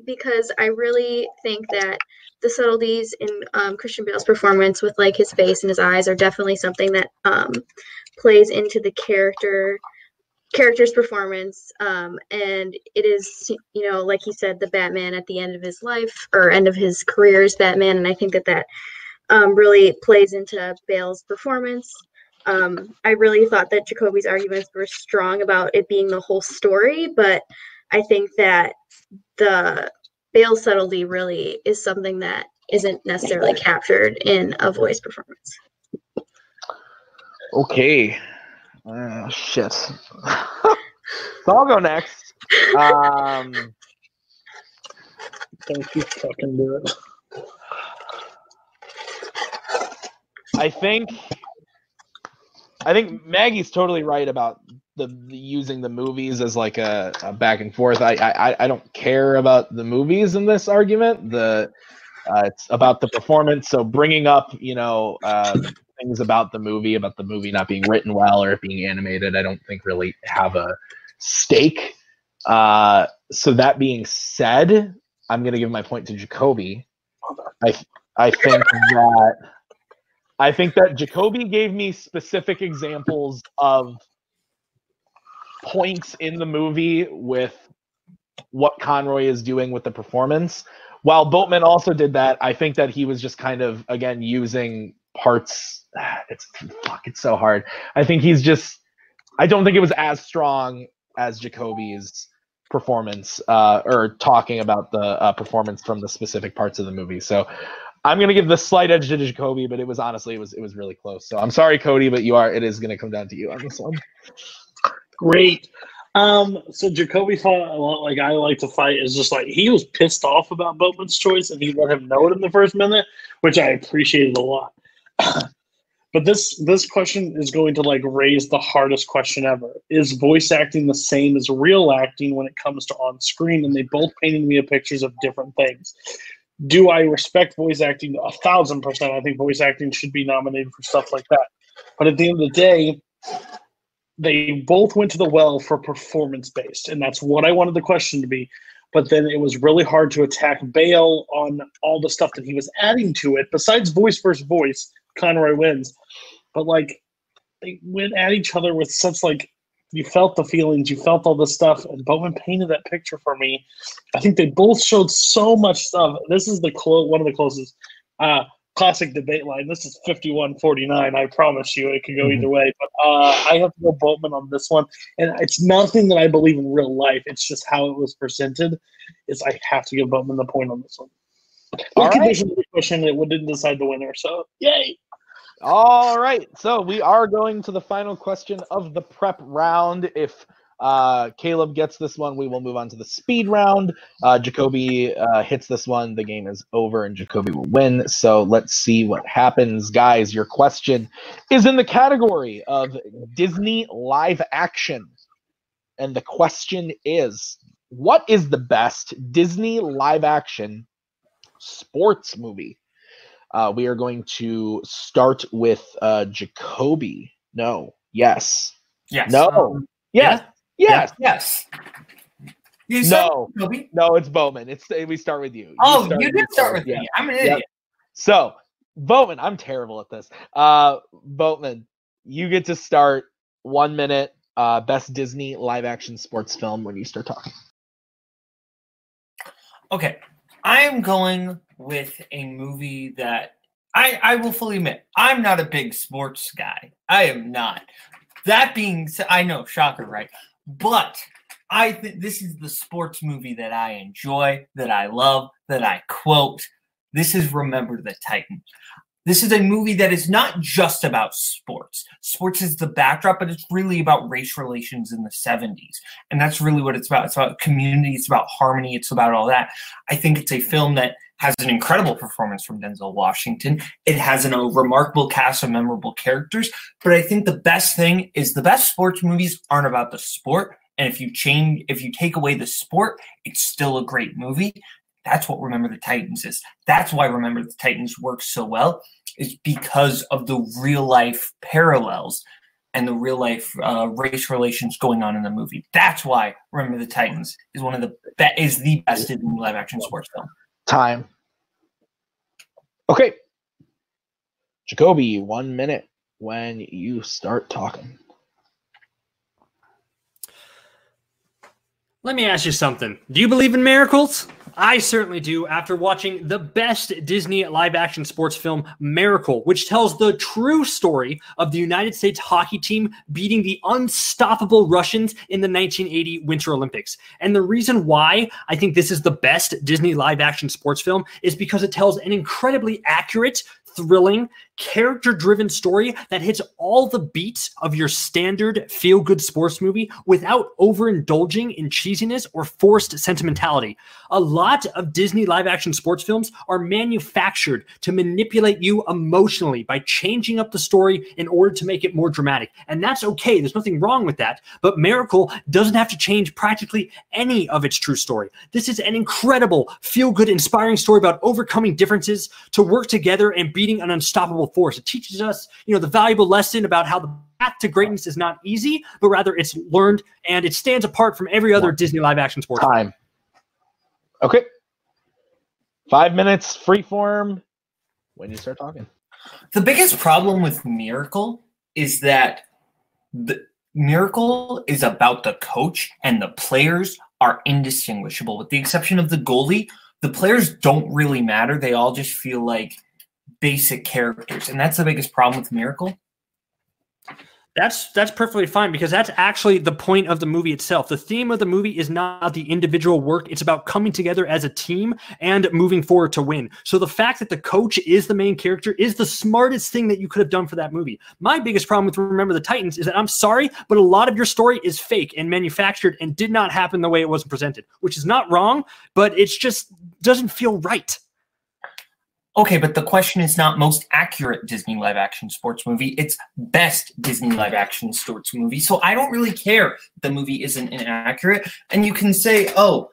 because I really think that the subtleties in Christian Bale's performance with, like, his face and his eyes are definitely something that plays into the character's performance, and it is, you know, like he said, the Batman at the end of his life, or end of his career as Batman, and I think that really plays into Bale's performance. I really thought that Jacoby's arguments were strong about it being the whole story, but I think that the Bale subtlety really is something that isn't necessarily captured in a voice performance. Okay. Shit. So I'll go next. Don't you fucking do it. I think Maggie's totally right about the using the movies as like a back and forth. I don't care about the movies in this argument. It's about the performance. So bringing up, you know. Things about the movie not being written well or it being animated, I don't think really have a stake. So that being said, I'm going to give my point to Jacoby. I think that Jacoby gave me specific examples of points in the movie with what Conroy is doing with the performance. While Boatman also did that, I think that he was just kind of, again, using parts. It's so hard. I think he's just, I don't think it was as strong as Jacoby's performance, or talking about the performance from the specific parts of the movie. So I'm going to give the slight edge to Jacoby, but it was really close. So I'm sorry, Cody, but it is going to come down to you on this one. Great. So Jacoby fought a lot like I like to fight. Is just like he was pissed off about Boatman's choice and he let him know it in the first minute, which I appreciated a lot. But this question is going to like raise the hardest question ever. Is voice acting the same as real acting when it comes to on screen? And they both painted me pictures of different things. Do I respect voice acting? 1,000%. I think voice acting should be nominated for stuff like that. But at the end of the day, they both went to the well for performance based. And that's what I wanted the question to be. but then it was really hard to attack Bale on all the stuff that he was adding to it. Besides voice versus voice, Conroy wins. But, like, they went at each other with such, like, you felt the feelings, you felt all the stuff, and Bowman painted that picture for me. I think they both showed so much stuff. This is the one of the closest classic debate line. This is 51-49. I promise you, it could go either way. But I have to go Boatman on this one, and it's nothing that I believe in real life. It's just how it was presented. Is I have to give Boatman the point on this one. All right. It didn't decide the winner, so yay! All right, so we are going to the final question of the prep round. If Caleb gets this one, we will move on to the speed round. Jacoby hits this one, the game is over, and Jacoby will win. So let's see what happens. Guys, your question is in the category of Disney live action. And the question is, what is the best Disney live action sports movie? We are going to start with Jacoby. No. Yes. Yes. No. Yes. Yeah. Yes. Yes. You said Jacoby? No, it's Bowman. We start with you. Oh, you did start with me. I'm an idiot. Yep. So, Bowman, I'm terrible at this. Bowman, you get to start 1 minute. Best Disney live action sports film when you start talking. Okay. I am going with a movie that I will fully admit, I'm not a big sports guy. I am not. That being said, I know, shocker, right? But I think this is the sports movie that I enjoy, that I love, that I quote. This is Remember the Titans. This is a movie that is not just about sports. Sports is the backdrop, but it's really about race relations in the 70s. And that's really what it's about. It's about community. It's about harmony. It's about all that. I think it's a film that has an incredible performance from Denzel Washington. It has a remarkable cast of memorable characters. But I think the best thing is the best sports movies aren't about the sport. And if you take away the sport, it's still a great movie. That's what Remember the Titans is. That's why Remember the Titans works so well, is because of the real-life parallels and the real-life race relations going on in the movie. That's why Remember the Titans is is the best in live-action sports film. Time. Okay. Jacoby, 1 minute when you start talking. Let me ask you something. Do you believe in miracles? I certainly do, after watching the best Disney live-action sports film, Miracle, which tells the true story of the United States hockey team beating the unstoppable Russians in the 1980 Winter Olympics. And the reason why I think this is the best Disney live-action sports film is because it tells an incredibly accurate, thrilling, character-driven story that hits all the beats of your standard feel-good sports movie without overindulging in cheesiness or forced sentimentality. A lot of Disney live-action sports films are manufactured to manipulate you emotionally by changing up the story in order to make it more dramatic. And that's okay. There's nothing wrong with that. But Miracle doesn't have to change practically any of its true story. This is an incredible, feel-good, inspiring story about overcoming differences to work together and beating an unstoppable force. It teaches us, the valuable lesson about how the path to greatness is not easy, but rather it's learned, and it stands apart from every other Disney live action sports. Time. Okay. 5 minutes, free form. When you start talking. The biggest problem with Miracle is that the Miracle is about the coach, and the players are indistinguishable. With the exception of the goalie, the players don't really matter. They all just feel like basic characters, and that's the biggest problem with Miracle. That's perfectly fine, because that's actually the point of the movie itself. The theme of the movie is not the individual work. It's about coming together as a team and moving forward to win. So the fact that the coach is the main character is the smartest thing that you could have done for that movie. My biggest problem with Remember the Titans is that, I'm sorry, but a lot of your story is fake and manufactured and did not happen the way it was presented, which is not wrong, but it just doesn't feel right. Okay, but the question is not most accurate Disney live-action sports movie. It's best Disney live-action sports movie. So I don't really care if the movie isn't inaccurate. And you can say, the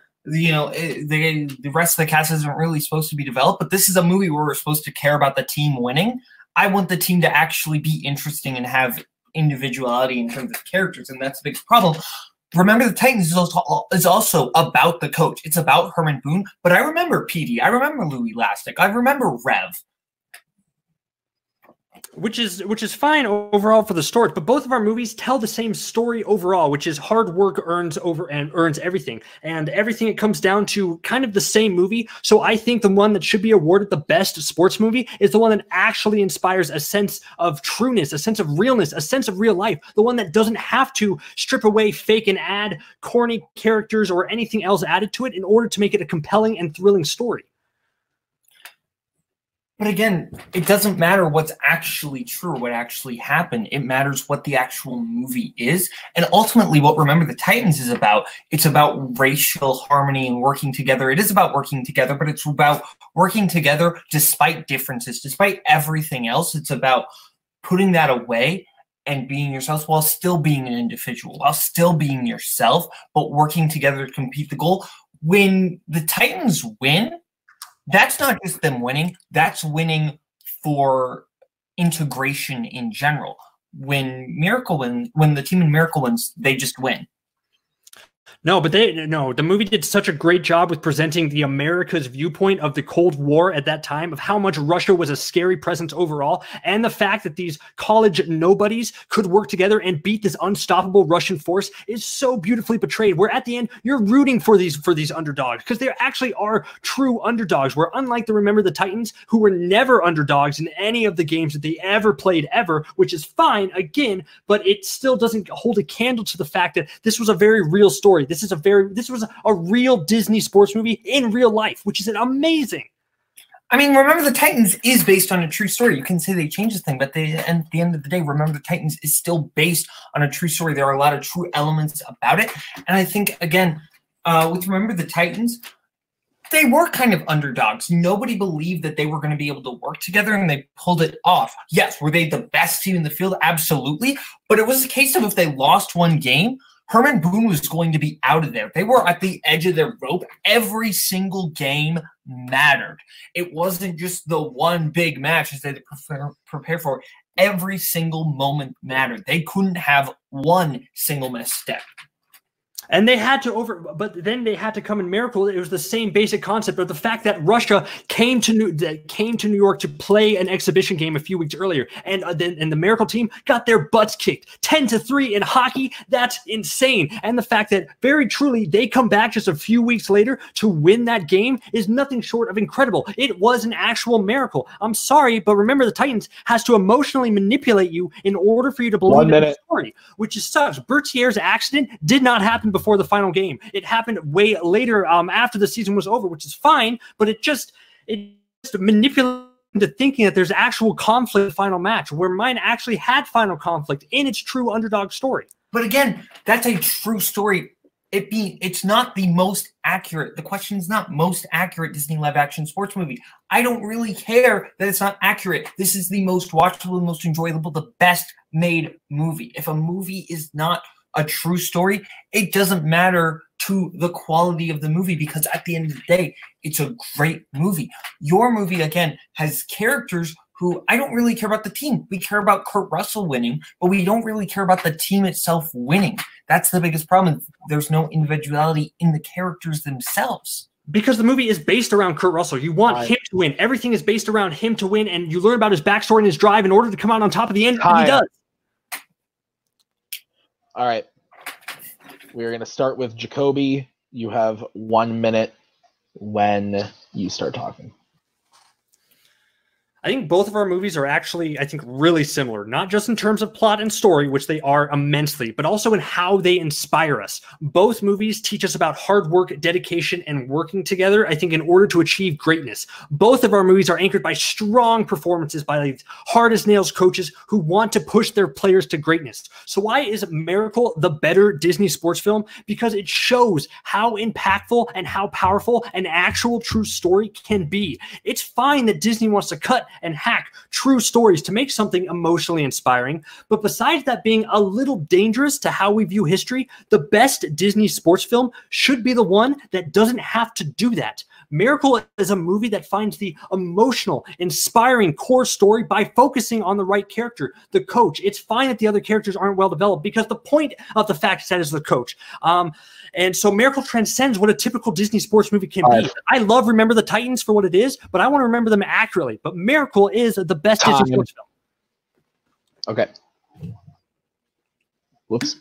rest of the cast isn't really supposed to be developed, but this is a movie where we're supposed to care about the team winning. I want the team to actually be interesting and have individuality in terms of characters, and that's the biggest problem. Remember the Titans is also about the coach. It's about Herman Boone. But I remember Petey. I remember Louis Lastic. I remember Rev. Which is fine overall for the story, but both of our movies tell the same story overall, which is hard work earns everything, and everything it comes down to kind of the same movie. So I think the one that should be awarded the best sports movie is the one that actually inspires a sense of trueness, a sense of realness, a sense of real life. The one that doesn't have to strip away fake and add corny characters or anything else added to it in order to make it a compelling and thrilling story. But again, it doesn't matter what's actually true, what actually happened. It matters what the actual movie is. And ultimately, what Remember the Titans is about, it's about racial harmony and working together. It is about working together, but it's about working together despite differences, despite everything else. It's about putting that away and being yourself while still being an individual, while still being yourself, but working together to compete the goal. When the Titans win, that's not just them winning, that's winning for integration in general. When the team in Miracle wins, they just win. The movie did such a great job with presenting the America's viewpoint of the Cold War at that time, of how much Russia was a scary presence overall, and the fact that these college nobodies could work together and beat this unstoppable Russian force is so beautifully portrayed, where at the end, you're rooting for these underdogs, because they actually are true underdogs, where unlike the Remember the Titans, who were never underdogs in any of the games that they ever played ever, which is fine, again, but it still doesn't hold a candle to the fact that this was a very real story. This was a real Disney sports movie in real life, which is amazing. I mean, Remember the Titans is based on a true story. You can say they changed the thing, but at the end of the day, Remember the Titans is still based on a true story. There are a lot of true elements about it. And I think, again, with Remember the Titans, they were kind of underdogs. Nobody believed that they were going to be able to work together, and they pulled it off. Yes, were they the best team in the field? Absolutely. But it was a case of if they lost one game, Herman Boone was going to be out of there. They were at the edge of their rope. Every single game mattered. It wasn't just the one big match as they prepare for. Every single moment mattered. They couldn't have one single misstep. And they had to come in Miracle. It was the same basic concept, but the fact that Russia came to New York to play an exhibition game a few weeks earlier, and the Miracle team got their butts kicked, 10-3 in hockey. That's insane. And the fact that very truly they come back just a few weeks later to win that game is nothing short of incredible. It was an actual miracle. I'm sorry, but Remember the Titans has to emotionally manipulate you in order for you to believe in the story, which is such. Bertier's accident did not happen before the final game. It happened way later, after the season was over, which is fine, but it just manipulated into thinking that there's actual conflict in the final match, where mine actually had final conflict in its true underdog story. But again, that's a true story. It's not the most accurate. The question is not most accurate Disney live action sports movie. I don't really care that it's not accurate. This is the most watchable, most enjoyable, the best made movie. If a movie is not a true story, it doesn't matter to the quality of the movie, because at the end of the day, it's a great movie. Your movie, again, has characters who, I don't really care about the team. We care about Kurt Russell winning, but we don't really care about the team itself winning. That's the biggest problem. There's no individuality in the characters themselves. Because the movie is based around Kurt Russell. You want him to win. Everything is based around him to win, and you learn about his backstory and his drive in order to come out on top of the end, and he does. All right, we're going to start with Jacoby. You have 1 minute when you start talking. I think both of our movies are actually, really similar, not just in terms of plot and story, which they are immensely, but also in how they inspire us. Both movies teach us about hard work, dedication, and working together, I think, in order to achieve greatness. Both of our movies are anchored by strong performances by hard-as-nails coaches who want to push their players to greatness. So why is Miracle the better Disney sports film? Because it shows how impactful and how powerful an actual true story can be. It's fine that Disney wants to cut and hack true stories to make something emotionally inspiring. But besides that being a little dangerous to how we view history, the best Disney sports film should be the one that doesn't have to do that. Miracle is a movie that finds the emotional, inspiring core story by focusing on the right character, the coach. It's fine that the other characters aren't well developed because the point of the fact set is the coach. And so Miracle transcends what a typical Disney sports movie can be. I love Remember the Titans for what it is, but I want to remember them accurately. But Miracle is the best Disney sports film. Okay. Whoops.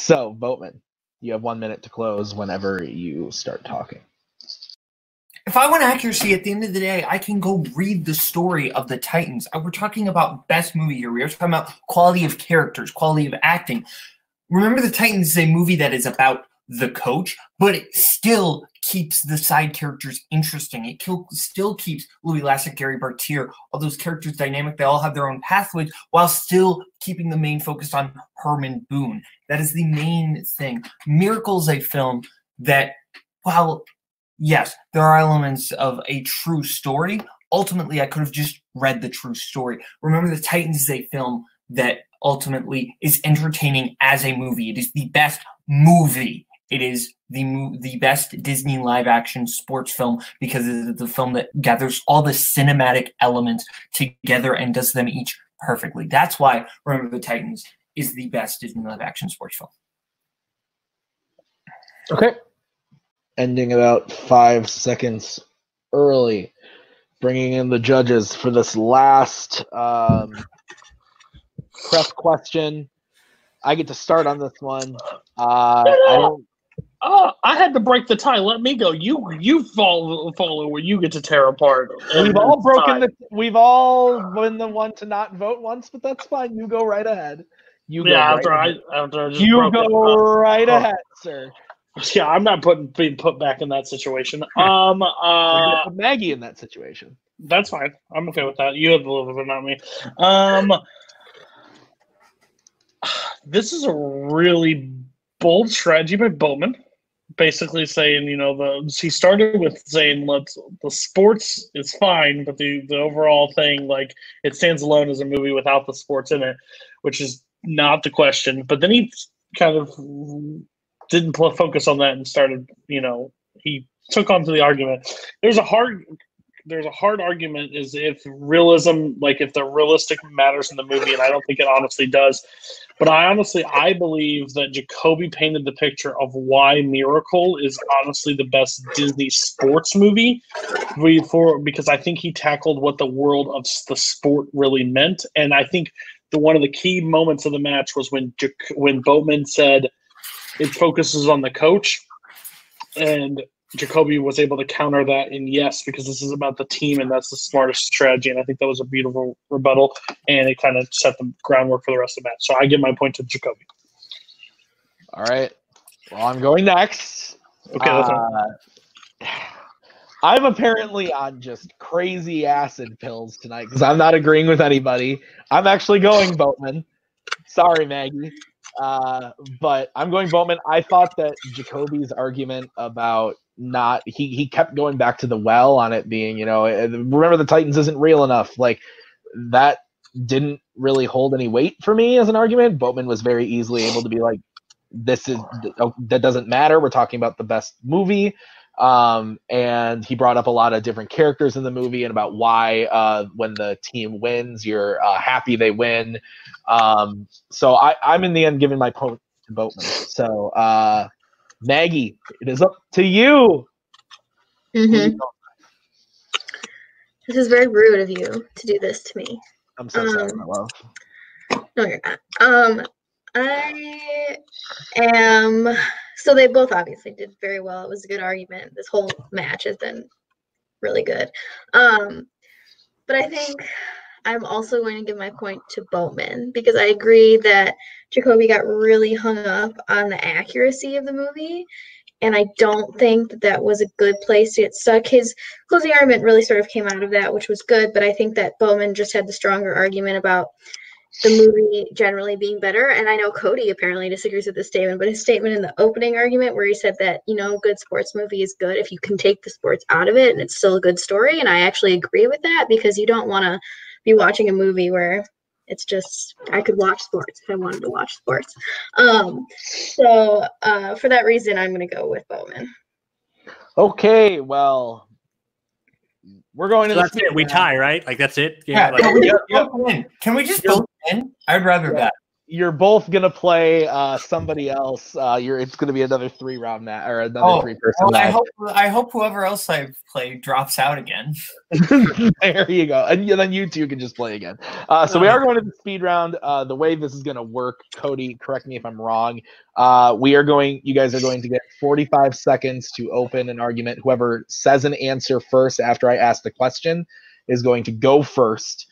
So, Boatman, you have 1 minute to close whenever you start talking. If I want accuracy at the end of the day, I can go read the story of the Titans. We're talking about best movie here. We're talking about quality of characters, quality of acting. Remember the Titans is a movie that is about the coach, but it still keeps the side characters interesting. It still keeps Louis Lasset, Gary Bartier, all those characters dynamic. They all have their own pathways while still keeping the main focus on Herman Boone. That is the main thing. Miracle is a film that, while yes, there are elements of a true story, ultimately, I could have just read the true story. Remember the Titans is a film that ultimately is entertaining as a movie. It is the best movie. It is the best Disney live-action sports film because it is the film that gathers all the cinematic elements together and does them each perfectly. That's why Remember the Titans is the best Disney live-action sports film. Okay. Ending about 5 seconds early, bringing in the judges for this last prep question. I get to start on this one. I had to break the tie. Let me go. You follow where you get to tear apart. We've all broken We've all been the one to not vote once, but that's fine. You go right ahead. You go right ahead, sir. Yeah, I'm not being put back in that situation. Maggie in that situation. That's fine. I'm okay with that. You have a little bit, not me. This is a really bold strategy by Bowman. Basically saying, he started with saying, the sports is fine, but the overall thing, it stands alone as a movie without the sports in it, which is not the question. But then he kind of didn't focus on that and started, he took on to the argument. There's a hard argument is if realism, if the realistic matters in the movie, and I don't think it honestly does. But I believe that Jacoby painted the picture of why Miracle is honestly the best Disney sports movie because I think he tackled what the world of the sport really meant. And I think one of the key moments of the match was when Boatman said, it focuses on the coach, and Jacoby was able to counter that because this is about the team, and that's the smartest strategy, and I think that was a beautiful rebuttal, and it kind of set the groundwork for the rest of the match. So I give my point to Jacoby. All right. Well, I'm going next. Okay. I'm apparently on just crazy acid pills tonight because I'm not agreeing with anybody. I'm actually going Boatman. Sorry, Maggie. But I'm going Bowman. I thought that Jacoby's argument about he kept going back to the well on it being, Remember the Titans isn't real enough. That didn't really hold any weight for me as an argument. Bowman was very easily able to be like, that doesn't matter. We're talking about the best movie. And he brought up a lot of different characters in the movie and about why when the team wins, you're happy they win. So I'm in the end giving my point to Boatman. So Maggie, it is up to you. Mm-hmm. This is very rude of you to do this to me. I'm so sorry, my love. No, you're not. I am... So they both obviously did very well. It was a good argument. This whole match has been really good. But I think I'm also going to give my point to Boatman because I agree that Jacoby got really hung up on the accuracy of the movie. And I don't think that was a good place to get stuck. His closing argument really sort of came out of that, which was good. But I think that Boatman just had the stronger argument about the movie generally being better. And I know Cody apparently disagrees with this statement, but his statement in the opening argument where he said that, you know, a good sports movie is good if you can take the sports out of it and it's still a good story. And I actually agree with that, because you don't want to be watching a movie where it's just, I could watch sports if I wanted to watch sports. So for that reason, I'm going to go with Bowman. Okay, well, we're going to that's it. We tie, right? Like, that's it? Yeah. Can we just go in? I'd rather that. You're both going to play somebody else. It's going to be another three-round match, or another three-person match. I hope whoever else I play drops out again. There you go. And then you two can just play again. So we are going to the speed round. The way this is going to work, Cody, correct me if I'm wrong. You guys are going to get 45 seconds to open an argument. Whoever says an answer first after I ask the question is going to go first.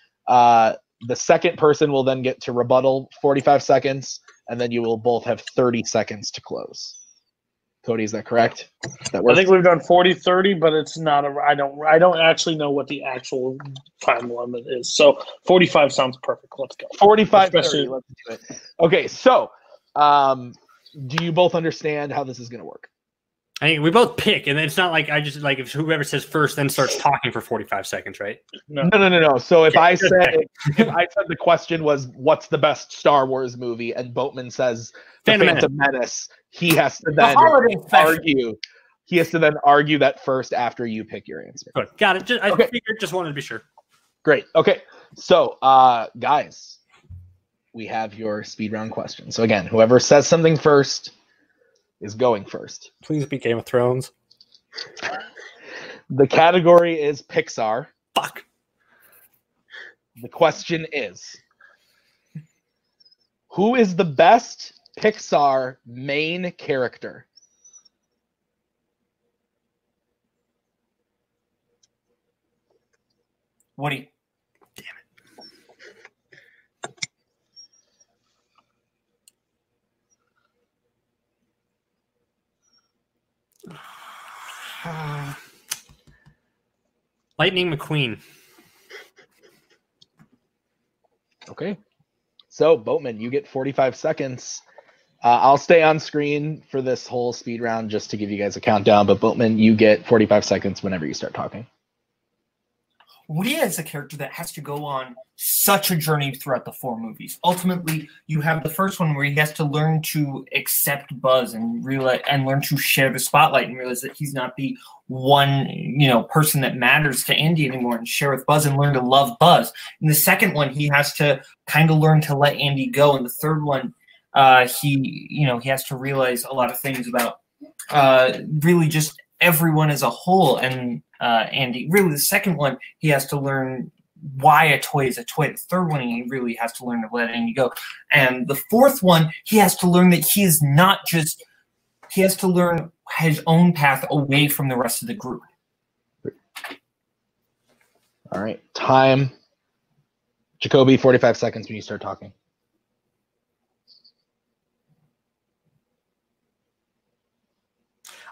The second person will then get to rebuttal 45 seconds, and then you will both have 30 seconds to close. Cody, is that correct? That works? I think we've done 40-30, but it's not I don't actually know what the actual time limit is. So 45 sounds perfect. Let's go. 45-30. Let's do it. Okay, so do you both understand how this is going to work? I think we both pick, and then it's not like I just like if whoever says first then starts talking for 45 seconds, right? No. So if I said the question was what's the best Star Wars movie, and Boatman says the Phantom Menace, he has to then argue. He has to then argue that first after you pick your answer. Good. Got it. Just wanted to be sure. Great. Okay. So guys, we have your speed round question. So again, whoever says something first is going first. Please be Game of Thrones. The category is Pixar. Fuck. The question is, who is the best Pixar main character? Woody. Damn it. Lightning McQueen. Okay. So, Boatman, you get 45 seconds. I'll stay on screen for this whole speed round just to give you guys a countdown, but Boatman, you get 45 seconds whenever you start talking. Woody is a character that has to go on such a journey throughout the four movies. Ultimately, you have the first one where he has to learn to accept Buzz and realize, and learn to share the spotlight and realize that he's not the one, person that matters to Andy anymore, and share with Buzz and learn to love Buzz. In the second one, he has to kind of learn to let Andy go. In the third one, he has to realize a lot of things about really just everyone as a whole, and Andy. Really, the second one, he has to learn why a toy is a toy. The third one, he really has to learn to let Andy go. And the fourth one, he has to learn that he has to learn his own path away from the rest of the group. All right, time. Jacoby, 45 seconds when you start talking.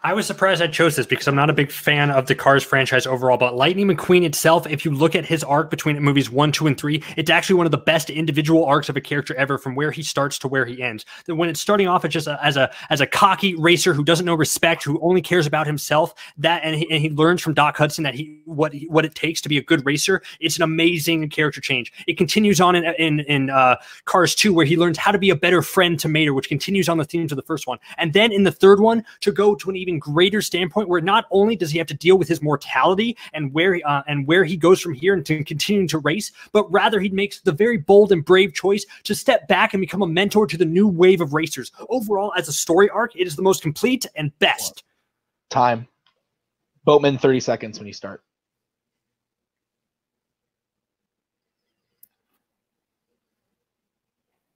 I was surprised I chose this because I'm not a big fan of the Cars franchise overall, but Lightning McQueen itself, if you look at his arc between movies 1, 2, and 3, it's actually one of the best individual arcs of a character ever, from where he starts to where he ends. When it's starting off, it's just as a cocky racer who doesn't know respect, who only cares about himself, and he learns from Doc Hudson that what it takes to be a good racer. It's an amazing character change. It continues on in Cars 2, where he learns how to be a better friend to Mater, which continues on the themes of the first one. And then in the third one, to go to an even greater standpoint, where not only does he have to deal with his mortality and where he goes from here and to continuing to race, but rather he makes the very bold and brave choice to step back and become a mentor to the new wave of racers. Overall, as a story arc, it is the most complete and best. Time. Boatman, 30 seconds when you start.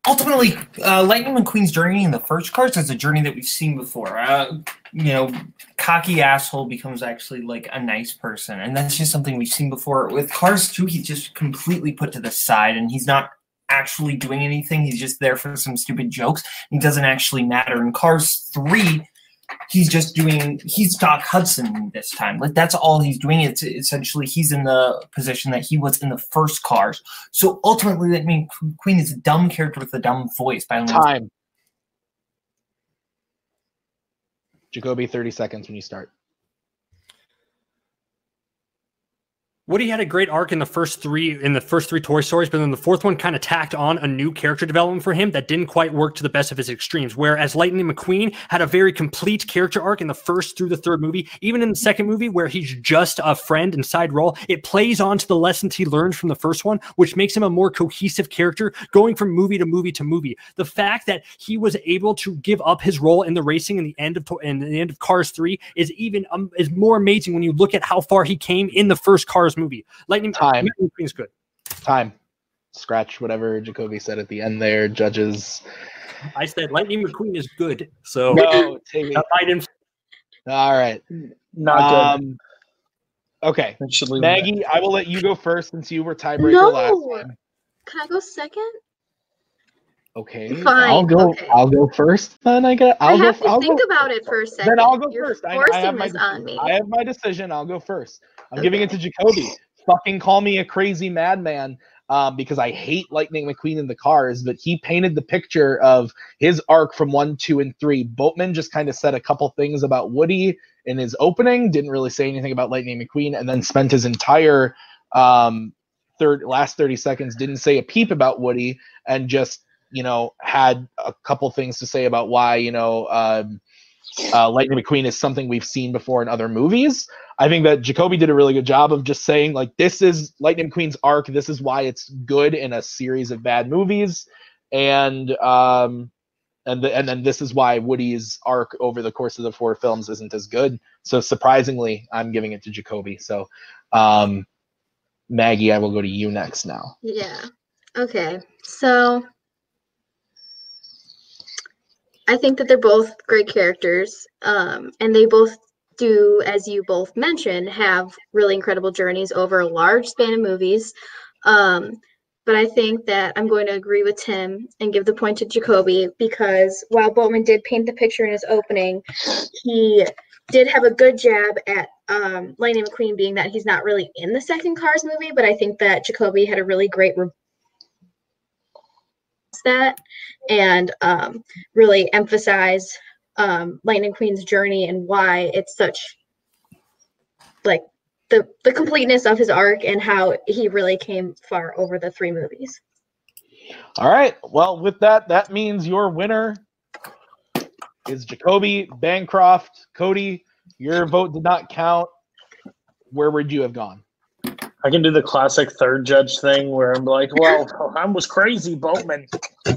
Ultimately, Lightning McQueen's journey in the first Cars is a journey that we've seen before. Cocky asshole becomes actually like a nice person, and that's just something we've seen before. With Cars 2, he's just completely put to the side, and he's not actually doing anything. He's just there for some stupid jokes. He doesn't actually matter. In Cars 3, he's just doing, he's Doc Hudson this time. Like, that's all he's doing. It's essentially, he's in the position that he was in the first Cars. So ultimately, that means Queen is a dumb character with a dumb voice. By time. Jacoby, 30 seconds when you start. Woody had a great arc in the first three Toy Stories, but then the fourth one kind of tacked on a new character development for him that didn't quite work to the best of his extremes. Whereas Lightning McQueen had a very complete character arc in the first through the third movie, even in the second movie where he's just a friend and side role, it plays on to the lessons he learned from the first one, which makes him a more cohesive character going from movie to movie to movie. The fact that he was able to give up his role in the racing in the end of Cars 3 is even is more amazing when you look at how far he came in the first Cars movie. Lightning time is good. Time. Scratch whatever Jacoby said at the end there. Judges. I said Lightning McQueen is good. So no, all right. Not good. Okay. Maggie, I will let you go first since you were tiebreaker last time. Can I go second? Okay. Fine. I'll go first. Then I guess I'll have go, to I'll think go, about it for a second. Then I'll go You're first. I have my on me. I have my decision. I'll go first. I'm giving it to Jacoby. Fucking call me a crazy madman because I hate Lightning McQueen in the Cars, but he painted the picture of his arc from 1, 2, and 3. Boatman just kind of said a couple things about Woody in his opening, didn't really say anything about Lightning McQueen, and then spent his entire last 30 seconds didn't say a peep about Woody and just, you know, had a couple things to say about why, you know, Lightning McQueen is something we've seen before in other movies. I think that Jacoby did a really good job of just saying, like, this is Lightning McQueen's arc. This is why it's good in a series of bad movies. And then this is why Woody's arc over the course of the 4 films isn't as good. So surprisingly, I'm giving it to Jacoby. So Maggie, I will go to you next now. Yeah. Okay. So I think that they're both great characters, and they both do, as you both mentioned, have really incredible journeys over a large span of movies. But I think that I'm going to agree with Tim and give the point to Jacoby because while Boatman did paint the picture in his opening, he did have a good jab at Lightning McQueen being that he's not really in the second Cars movie, but I think that Jacoby had a really great really emphasize Lightning McQueen's journey and why it's such like the completeness of his arc and how he really came far over the 3 movies. All right. Well, with that means your winner is Jacoby Bancroft. Cody, your vote did not count. Where would you have gone? I can do the classic third judge thing where I'm like, well, I was crazy, Boatman.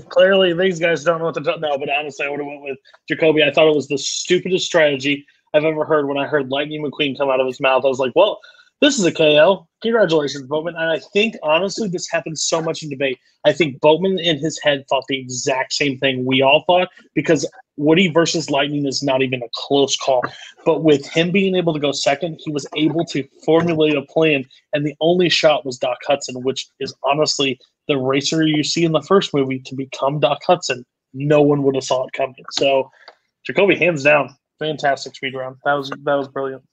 Clearly, these guys don't know what to do. No, but honestly, I would have went with Jacoby. I thought it was the stupidest strategy I've ever heard. When I heard Lightning McQueen come out of his mouth, I was like, well, this is a KO. Congratulations, Boatman. And I think, honestly, this happens so much in debate. I think Boatman in his head thought the exact same thing we all thought because Woody versus Lightning is not even a close call. But with him being able to go second, he was able to formulate a plan, and the only shot was Doc Hudson, which is honestly the racer you see in the first movie to become Doc Hudson. No one would have saw it coming. So, Jacoby, hands down, fantastic speed round. That was brilliant.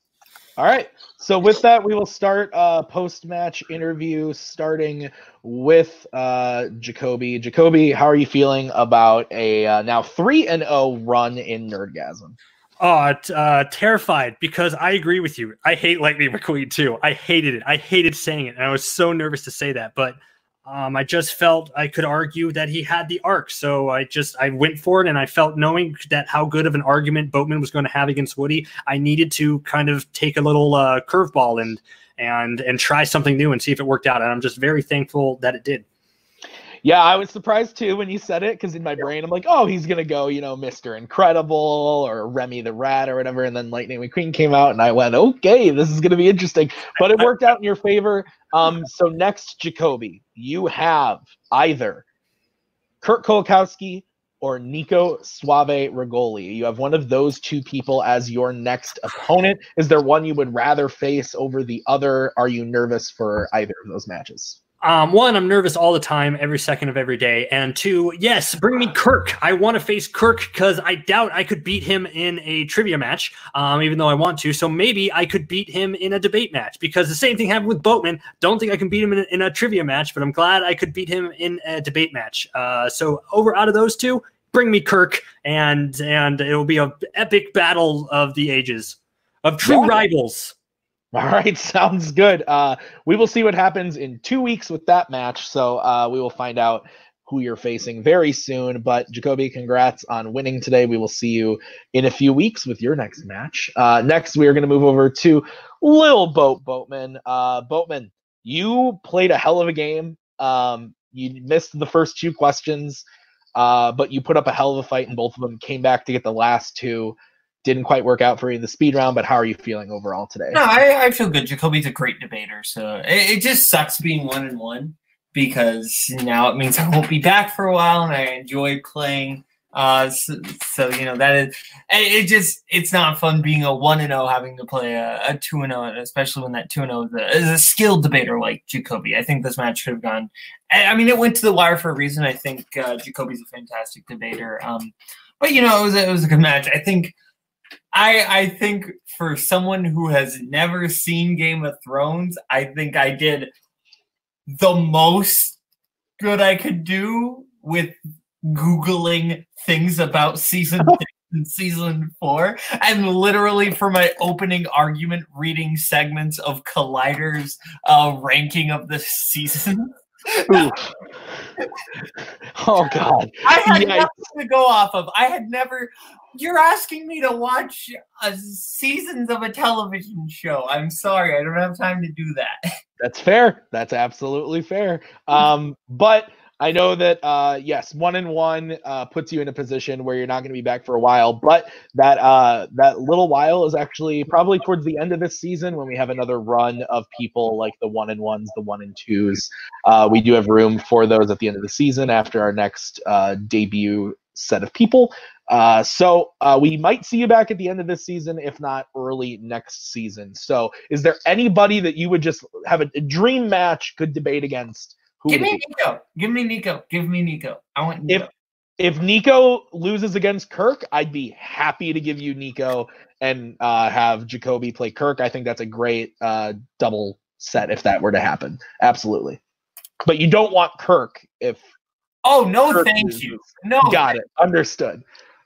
All right. So with that, we will start a post-match interview starting with Jacoby. Jacoby, how are you feeling about a now 3-0 run in Nerdgasm? Terrified because I agree with you. I hate Lightning McQueen too. I hated it. I hated saying it, and I was so nervous to say that. But I just felt I could argue that he had the arc. So I went for it, and I felt knowing that how good of an argument Boatman was going to have against Woody, I needed to kind of take a little curveball and try something new and see if it worked out. And I'm just very thankful that it did. Yeah, I was surprised too when you said it because in my brain I'm like, oh, he's gonna go, you know, Mr. Incredible or Remy the Rat or whatever, and then Lightning McQueen came out and I went, okay, this is gonna be interesting. But it worked out in your favor. So next, Jacoby, you have either Kurt Kolakowski or Nico Suave Rigoli. You have one of those two people as your next opponent. Is there one you would rather face over the other? Are you nervous for either of those matches? One, I'm nervous all the time, every second of every day. And two, yes, bring me Kirk. I want to face Kirk because I doubt I could beat him in a trivia match, even though I want to. So maybe I could beat him in a debate match because the same thing happened with Boatman. Don't think I can beat him in a trivia match, but I'm glad I could beat him in a debate match. So over out of those two, bring me Kirk, and it will be an epic battle of the ages of true rivals. All right, sounds good. We will see what happens in 2 weeks with that match, so we will find out who you're facing very soon. But, Jacoby, congrats on winning today. We will see you in a few weeks with your next match. Next, we are going to move over to Lil Boatman. Boatman, you played a hell of a game. You missed the first two questions, but you put up a hell of a fight in both of them, came back to get the last two. Didn't quite work out for you in the speed round, but how are you feeling overall today? No, I feel good. Jacoby's a great debater, so it just sucks being 1-1 because now it means I won't be back for a while, and I enjoy playing. So you know that is it's not fun being a 1-0 having to play a 2-0, especially when that 2-0 is a skilled debater like Jacoby. I think this match should have gone. I mean, it went to the wire for a reason. I think Jacoby's a fantastic debater. But you know, it was a good match. I think for someone who has never seen Game of Thrones, I think I did the most good I could do with Googling things about season 6 and season 4, and literally for my opening argument, reading segments of Collider's ranking of the season. Oh God! I had nothing to go off of. I had never. You're asking me to watch seasons of a television show. I'm sorry, I don't have time to do that. That's fair. That's absolutely fair. But I know that yes, 1-1 puts you in a position where you're not going to be back for a while. But that little while is actually probably towards the end of this season when we have another run of people like the 1-1s, the 1-2s. We do have room for those at the end of the season after our next debut set of people. So we might see you back at the end of this season, if not early next season. So is there anybody that you would just have a dream match, could debate against? Give me Nico. I want Nico. If Nico loses against Kirk, I'd be happy to give you Nico and have Jacoby play Kirk. I think that's a great double set if that were to happen. Absolutely. But you don't want Kirk if... Oh, no, Kirk thank loses. You. No. Got it. Understood.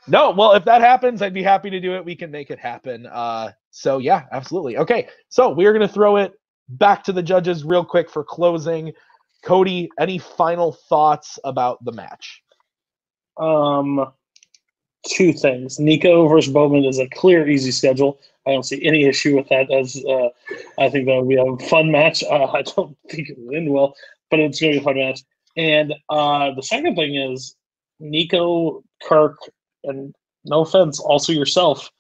No, well, if that happens, I'd be happy to do it. We can make it happen. So, yeah, absolutely. Okay, so we're going to throw it back to the judges real quick for closing. Cody, any final thoughts about the match? Two things. Nico versus Bowman is a clear, easy schedule. I don't see any issue with that. I think that would be a fun match. I don't think it will end well, but it's going to be a fun match. And the second thing is Nico, Kirk, and no offense, also yourself,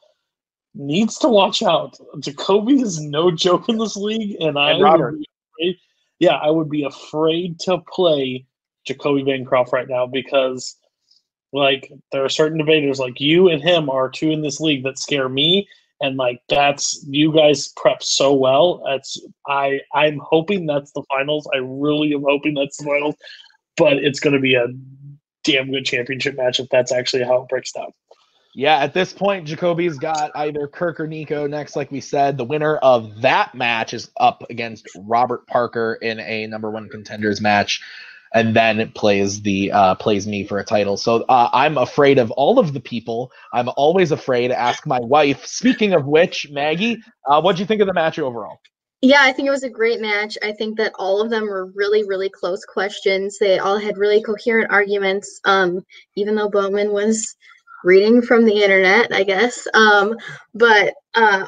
needs to watch out. Jacoby is no joke in this league, and Robert. I would be afraid to play Jacoby Bancroft right now because, like, there are certain debaters like you and him are two in this league that scare me, and like that's you guys prep so well. I'm hoping that's the finals. I really am hoping that's the finals, but it's going to be a damn good championship match if that's actually how it breaks down. Yeah, at this point, Jacoby's got either Kirk or Nico next, like we said. The winner of that match is up against Robert Parker in a number 1 contenders match, and then it plays me for a title. So I'm afraid of all of the people. I'm always afraid to ask my wife. Speaking of which, Maggie, what'd you think of the match overall? Yeah, I think it was a great match. I think that all of them were really, really close questions. They all had really coherent arguments, even though Bowman was... reading from the internet, I guess. But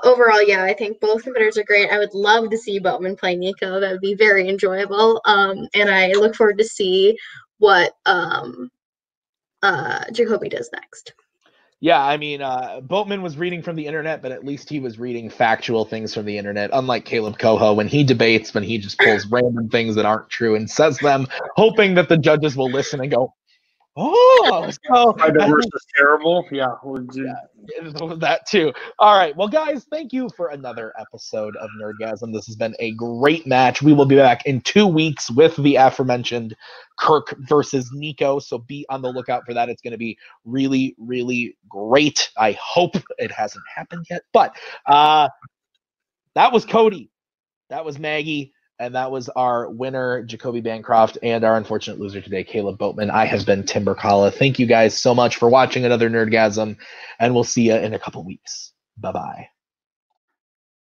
overall, yeah, I think both competitors are great. I would love to see Boatman play Nico. That would be very enjoyable. And I look forward to see what Jacoby does next. Yeah, I mean, Boatman was reading from the internet, but at least he was reading factual things from the internet, unlike Caleb Coho. When he debates, when he just pulls random things that aren't true and says them, hoping that the judges will listen and go, Oh, so Spider-Verse is terrible. Yeah, that too. All right, well, guys, thank you for another episode of Nerdgasm. This has been a great match. We will be back in 2 weeks with the aforementioned Kirk versus Nico, so be on the lookout for that. It's going to be really, really great. I hope it hasn't happened yet, but that was Cody. That was Maggie. And that was our winner, Jacoby Bancroft, and our unfortunate loser today, Caleb Boatman. I have been Tim Bercala. Thank you guys so much for watching another Nerdgasm, and we'll see you in a couple weeks. Bye-bye.